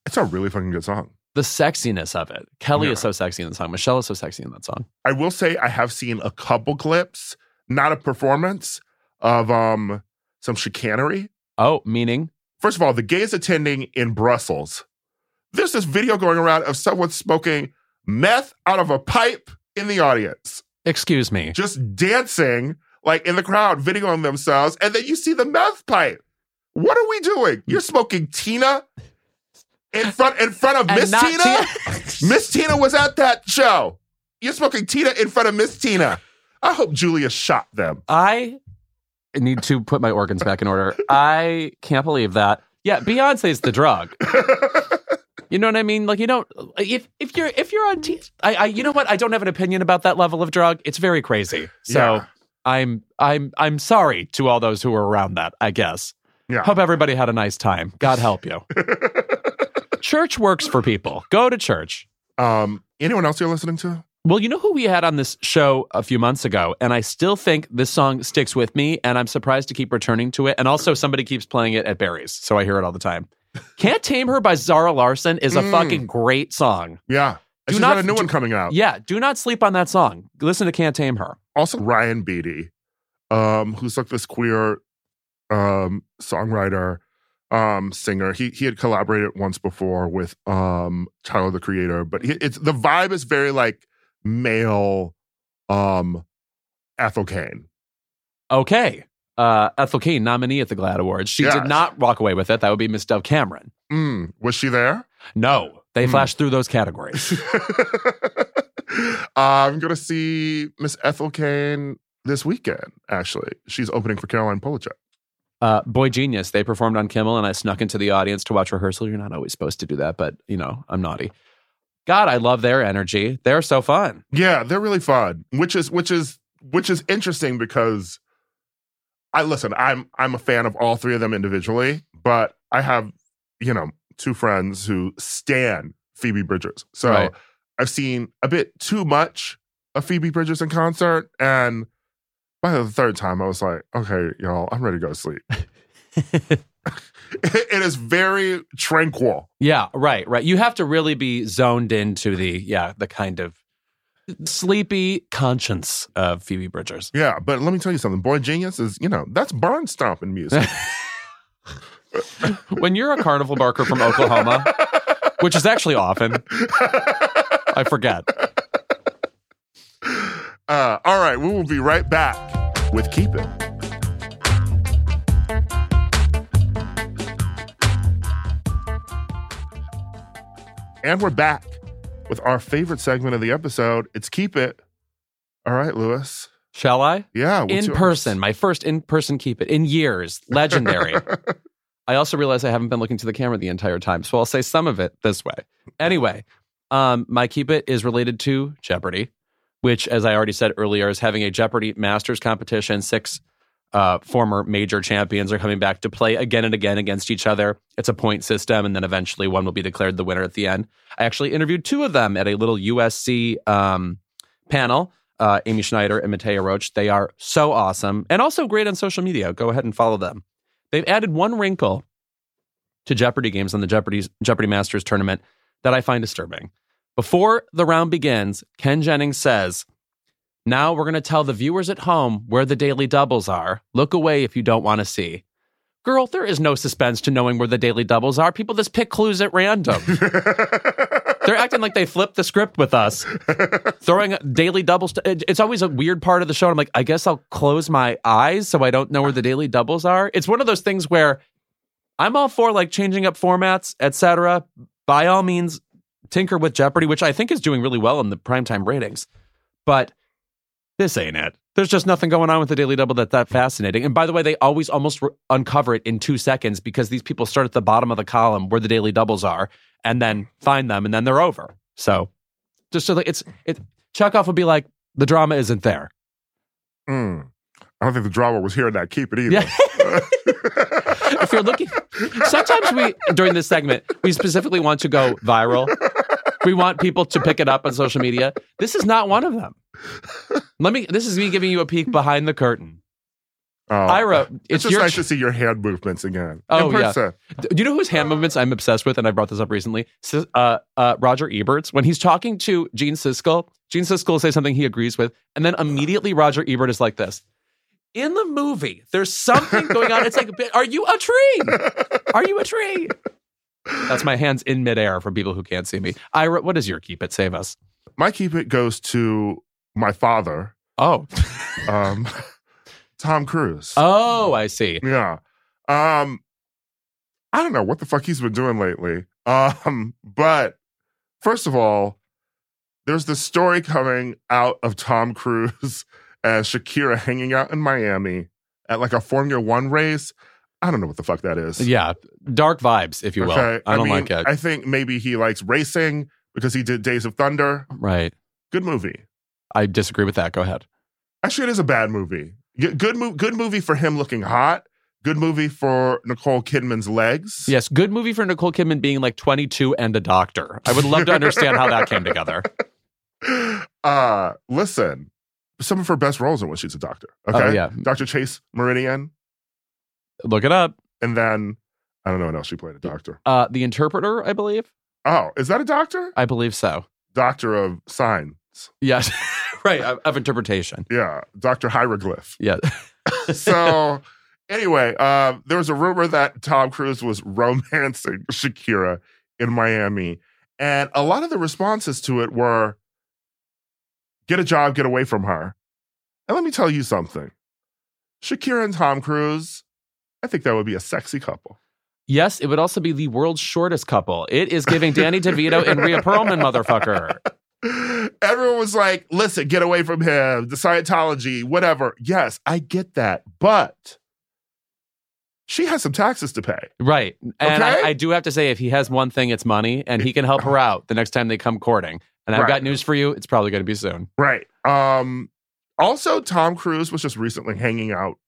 It's a really fucking good song. The sexiness of it. Kelly is so sexy in the song. Michelle is so sexy in that song. I will say I have seen a couple clips, not a performance, of some chicanery. Oh, meaning? First of all, the gays attending in Brussels. There's this video going around of someone smoking meth out of a pipe in the audience. Excuse me. Just dancing, like, in the crowd, videoing themselves, and then you see the meth pipe. What are we doing? You're smoking Tina in front of Miss Tina? Miss Tina was at that show. You're smoking Tina in front of Miss Tina. I hope Julia shot them. I need to put my organs back in order. I can't believe that. Yeah, Beyonce's the drug. You know what I mean? Like, you don't, if you're on TV, I you know what? I don't have an opinion about that level of drug. It's very crazy. So yeah. I'm sorry to all those who were around that, I guess. Yeah. Hope everybody had a nice time. God help you. Church works for people. Go to church. Anyone else you're listening to? Well, you know who we had on this show a few months ago, and I still think this song sticks with me, and I'm surprised to keep returning to it. And also, somebody keeps playing it at Barry's, so I hear it all the time. Can't Tame Her by Zara Larsson is a fucking great song. Yeah. She's got a new one coming out. Yeah. Do not sleep on that song. Listen to Can't Tame Her. Also, Ryan Beatty, who's like this queer songwriter, singer. He had collaborated once before with Tyler, the Creator, but the vibe is very like male Ethel Cain. Okay. Ethel Cain, nominee at the GLAAD Awards. She did not walk away with it. That would be Miss Dove Cameron. Was she there? No. They flashed through those categories. I'm going to see Miss Ethel Cain this weekend, actually. She's opening for Caroline Polachek. Boy Genius. They performed on Kimmel, and I snuck into the audience to watch rehearsal. You're not always supposed to do that, but, you know, I'm naughty. God, I love their energy. They're so fun. Yeah, they're really fun, which is interesting because I'm a fan of all three of them individually, but I have, two friends who stan Phoebe Bridgers. So right. I've seen a bit too much of Phoebe Bridgers in concert, and by the third time I was like, okay, y'all, I'm ready to go to sleep. It is very tranquil. Yeah, right. You have to really be zoned into the kind of sleepy conscience of Phoebe Bridgers. Yeah, but let me tell you something. Boy Genius is, that's barn stomping music. When you're a carnival barker from Oklahoma, which is actually often, I forget. All right, we will be right back with Keep It. And we're back with our favorite segment of the episode. It's Keep It. All right, Louis. Shall I? Yeah. In person. My first in-person Keep It in years. Legendary. I also realize I haven't been looking to the camera the entire time, so I'll say some of it this way. Anyway, my Keep It is related to Jeopardy, which, as I already said earlier, is having a Jeopardy Masters competition. 6 former major champions are coming back to play again and again against each other. It's a point system, and then eventually one will be declared the winner at the end. I actually interviewed 2 of them at a little USC panel, Amy Schneider and Matea Roach. They are so awesome and also great on social media. Go ahead and follow them. They've added one wrinkle to Jeopardy games on the Jeopardy Masters tournament that I find disturbing. Before the round begins, Ken Jennings says, "Now we're going to tell the viewers at home where the daily doubles are. Look away if you don't want to see." Girl, there is no suspense to knowing where the daily doubles are. People just pick clues at random. They're acting like they flipped the script with us. Throwing daily doubles. It's always a weird part of the show. I'm like, I guess I'll close my eyes so I don't know where the daily doubles are. It's one of those things where I'm all for like changing up formats, etc. By all means, tinker with Jeopardy, which I think is doing really well in the primetime ratings. But this ain't it. There's just nothing going on with the Daily Double that's that fascinating. And by the way, they always almost uncover it in 2 seconds because these people start at the bottom of the column where the Daily Doubles are and then find them, and then they're over. So just so Chekhov would be like, the drama isn't there. I don't think the drama was here in that Keep It either. Yeah. If you're looking, sometimes during this segment, we specifically want to go viral. We want people to pick it up on social media. This is not one of them. This is me giving you a peek behind the curtain. Oh, Ira, it's just nice to see your hand movements again. Oh, yeah. Do you know whose hand movements I'm obsessed with? And I brought this up recently. Roger Ebert's. When he's talking to Gene Siskel will say something he agrees with. And then immediately Roger Ebert is like this. In the movie, there's something going on. It's like, are you a tree? Are you a tree? That's my hands in midair for people who can't see me. Ira, what is your Keep It? Save us. My Keep It goes to my father. Oh. Tom Cruise. Oh, I see. Yeah. I don't know what the fuck he's been doing lately. But first of all, there's this story coming out of Tom Cruise and Shakira hanging out in Miami at like a Formula One race. I don't know what the fuck that is. Yeah. Dark vibes, if you will. Okay. I don't like it. I think maybe he likes racing because he did Days of Thunder. Right. Good movie. I disagree with that. Go ahead. Actually, it is a bad movie. Good movie for him looking hot. Good movie for Nicole Kidman's legs. Yes. Good movie for Nicole Kidman being like 22 and a doctor. I would love to understand how that came together. Listen, some of her best roles are when she's a doctor. Okay. Oh, yeah. Dr. Chase Meridian. Look it up. And then, I don't know what else she played a doctor. The Interpreter, I believe. Oh, is that a doctor? I believe so. Doctor of Signs. Yes, right, of interpretation. Yeah, Dr. Hieroglyph. Yeah. So, anyway, there was a rumor that Tom Cruise was romancing Shakira in Miami. And a lot of the responses to it were, get a job, get away from her. And let me tell you something. Shakira and Tom Cruise, I think that would be a sexy couple. Yes, it would also be the world's shortest couple. It is giving Danny DeVito and Rhea Perlman, motherfucker. Everyone was like, listen, get away from him, the Scientology, whatever. Yes, I get that. But she has some taxes to pay. Right. And okay? I do have to say, if he has one thing, it's money, and he can help her out the next time they come courting. And I've got news for you. It's probably going to be soon. Right. Also, Tom Cruise was just recently hanging out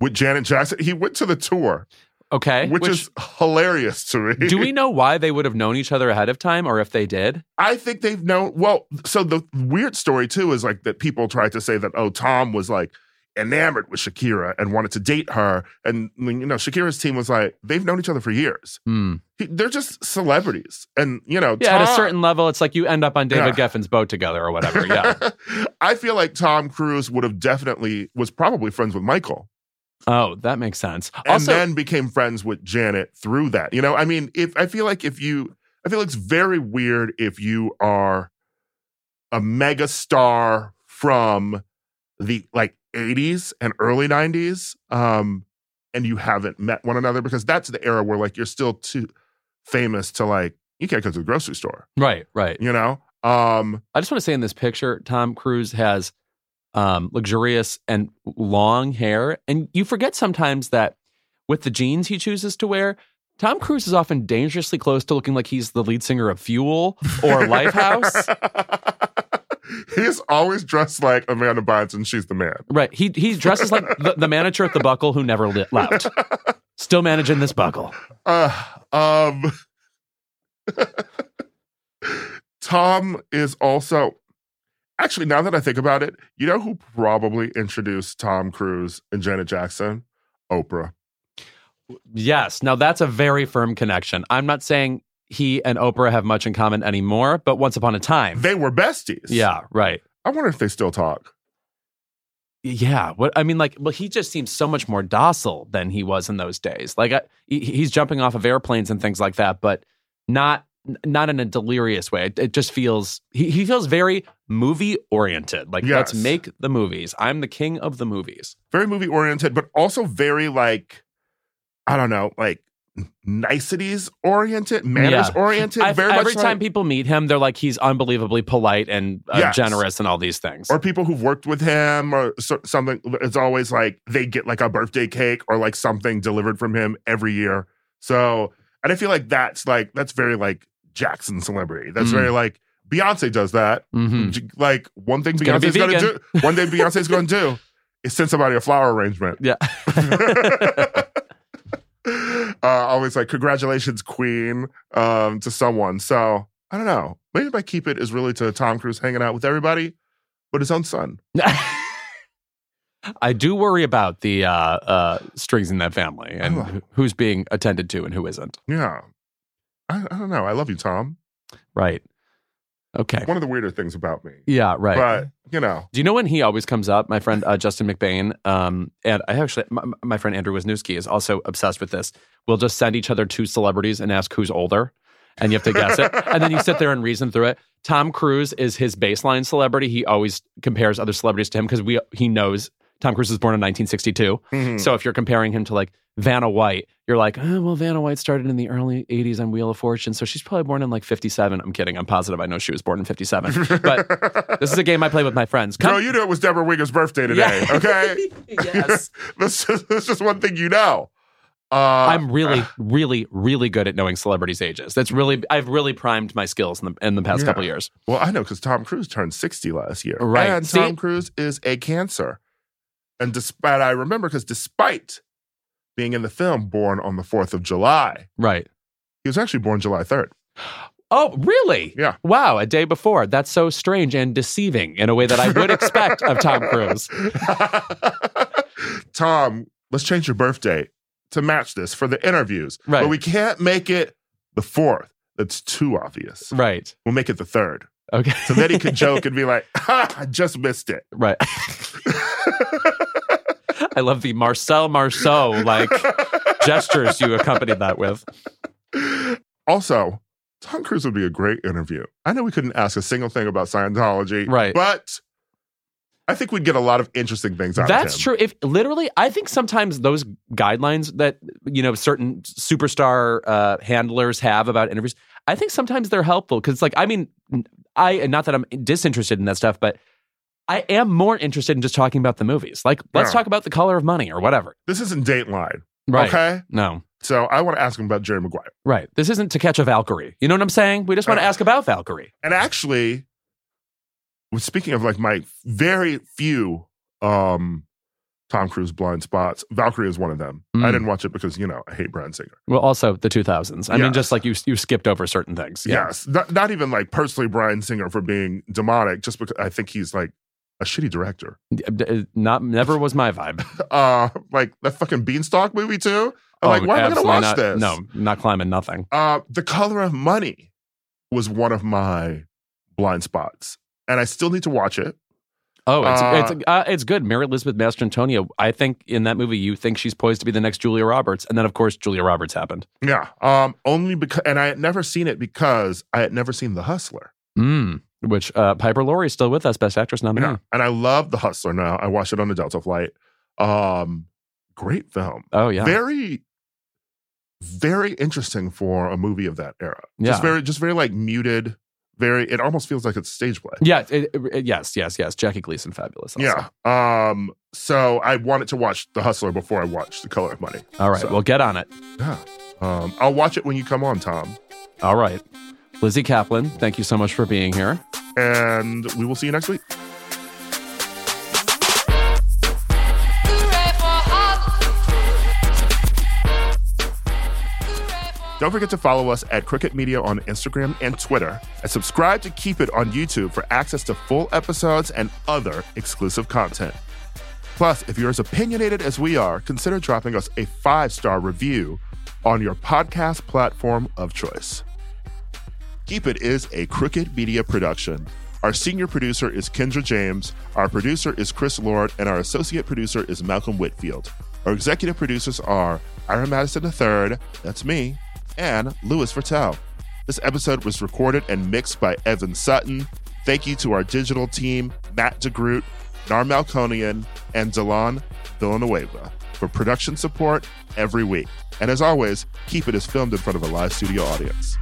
with Janet Jackson. He went to the tour. Okay. Which is hilarious to me. Do we know why they would have known each other ahead of time, or if they did? I think they've known. Well, so the weird story, too, is like that people tried to say that, oh, Tom was like enamored with Shakira and wanted to date her. And, you know, Shakira's team was like, they've known each other for years. Mm. They're just celebrities. And, you know, yeah, Tom, at a certain level, it's like you end up on David Geffen's boat together or whatever. Yeah. I feel like Tom Cruise would have was probably friends with Michael. Oh, that makes sense. And also, then became friends with Janet through that. You know, I mean, I feel like it's very weird if you are a mega star from the like 80s and early 90s, and you haven't met one another, because that's the era where like you're still too famous to like, you can't go to the grocery store. Right, right. You know? I just want to say in this picture, Tom Cruise has luxurious and long hair. And you forget sometimes that with the jeans he chooses to wear, Tom Cruise is often dangerously close to looking like he's the lead singer of Fuel or Lifehouse. He's always dressed like Amanda Bynes and She's the Man. Right. He dresses like the manager at the Buckle who never left. Still managing this Buckle. Tom is also... Actually, now that I think about it, you know who probably introduced Tom Cruise and Janet Jackson? Oprah. Yes. Now, that's a very firm connection. I'm not saying he and Oprah have much in common anymore, but once upon a time. They were besties. Yeah, right. I wonder if they still talk. Yeah. He just seems so much more docile than he was in those days. Like, he's jumping off of airplanes and things like that, but not in a delirious way. It just feels... He feels very movie-oriented. Like, yes. Let's make the movies. I'm the king of the movies. Very movie-oriented, but also very, like, I don't know, like, niceties-oriented, manners-oriented. Yeah. Every time people meet him, they're like, he's unbelievably polite and generous and all these things. Or people who've worked with him or something. It's always, like, they get, like, a birthday cake or, like, something delivered from him every year. So... And I feel like that's very, like, Jackson celebrity. That's very, like, Beyonce does that. Mm-hmm. Like, one thing Beyonce's going to do, one day Beyonce's going to do is send somebody a flower arrangement. Yeah. Always like, congratulations, queen, to someone. So, I don't know. Maybe my Keep It is really to Tom Cruise hanging out with everybody but his own son. I do worry about the strings in that family and who's being attended to and who isn't. Yeah. I don't know. I love you, Tom. Right. Okay. One of the weirder things about me. Yeah, right. But, you know. Do you know when he always comes up? My friend Justin McBain, and I actually, my friend Andrew Wisniewski is also obsessed with this. We'll just send each other two celebrities and ask who's older. And you have to guess it. And then you sit there and reason through it. Tom Cruise is his baseline celebrity. He always compares other celebrities to him because he knows... Tom Cruise was born in 1962. Mm-hmm. So if you're comparing him to, like, Vanna White, you're like, oh, well, Vanna White started in the early 80s on Wheel of Fortune, so she's probably born in, like, 57. I'm kidding. I'm positive. I know she was born in 57. But this is a game I play with my friends. Girl, you knew it was Deborah Wiggers' birthday today, okay? Yes. That's just one thing you know. I'm really, really, really good at knowing celebrities' ages. I've really primed my skills in the past couple of years. Well, I know, because Tom Cruise turned 60 last year. Right. And Tom Cruise is a Cancer. And despite being in the film born on the 4th of July, right, he was actually born July 3rd. Oh, really? Yeah. Wow, a day before. That's so strange and deceiving in a way that I would expect of Tom Cruise. Tom, let's change your birthday to match this for the interviews. Right. But we can't make it the 4th. That's too obvious. Right. We'll make it the 3rd. Okay. So then he could joke and be like, ha, I just missed it. Right. I love the Marcel Marceau like gestures you accompanied that with. Also, Tom Cruise would be a great interview. I know we couldn't ask a single thing about Scientology, right? But I think we'd get a lot of interesting things out of him. That's true. If literally, I think sometimes those guidelines that, you know, certain superstar handlers have about interviews, I think sometimes they're helpful because, like, I mean, not that I'm disinterested in that stuff, but I am more interested in just talking about the movies. Like, let's talk about The Color of Money or whatever. This isn't Dateline. Right. Okay? No. So I want to ask him about Jerry Maguire. Right. This isn't To Catch a Valkyrie. You know what I'm saying? We just want to ask about Valkyrie. And actually, speaking of, like, my very few Tom Cruise blind spots. Valkyrie is one of them. I didn't watch it because, you know, I hate Brian Singer. Well, also the 2000s. I mean, just like you skipped over certain things. Yeah. Yes. Not even like personally Brian Singer for being demonic, just because I think he's like a shitty director. Never was my vibe. Like that fucking Beanstalk movie too. I'm like, why am I going to watch this? No, not climbing nothing. The Color of Money was one of my blind spots. And I still need to watch it. Oh, it's good. Mary Elizabeth Mastantonio. I think in that movie, you think she's poised to be the next Julia Roberts, and then of course Julia Roberts happened. Yeah, only because, and I had never seen it because I had never seen The Hustler, which Piper Laurie is still with us, Best Actress nominee. Yeah. And I love The Hustler now. I watched it on the Delta flight. Great film. Oh yeah, very, very interesting for a movie of that era. Yeah. Just very like muted. It almost feels like it's stage play. Yeah. Yes. Jackie Gleason, fabulous. Also. Yeah. So I wanted to watch The Hustler before I watched The Color of Money. All right. So. Well, get on it. Yeah. I'll watch it when you come on, Tom. All right. Lizzy Caplan, thank you so much for being here. And we will see you next week. Don't forget to follow us at Crooked Media on Instagram and Twitter, and subscribe to Keep It on YouTube for access to full episodes and other exclusive content. Plus, if you're as opinionated as we are, consider dropping us a 5-star review on your podcast platform of choice. Keep It is a Crooked Media production. Our senior producer is Kendra James, our producer is Chris Lord, and our associate producer is Malcolm Whitfield. Our executive producers are Ira Madison III, that's me, and Louis Vertel. This episode was recorded and mixed by Evan Sutton. Thank you to our digital team, Matt DeGroot, Nar Malconian, and Delon Villanueva for production support every week. And as always, Keep It is filmed in front of a live studio audience.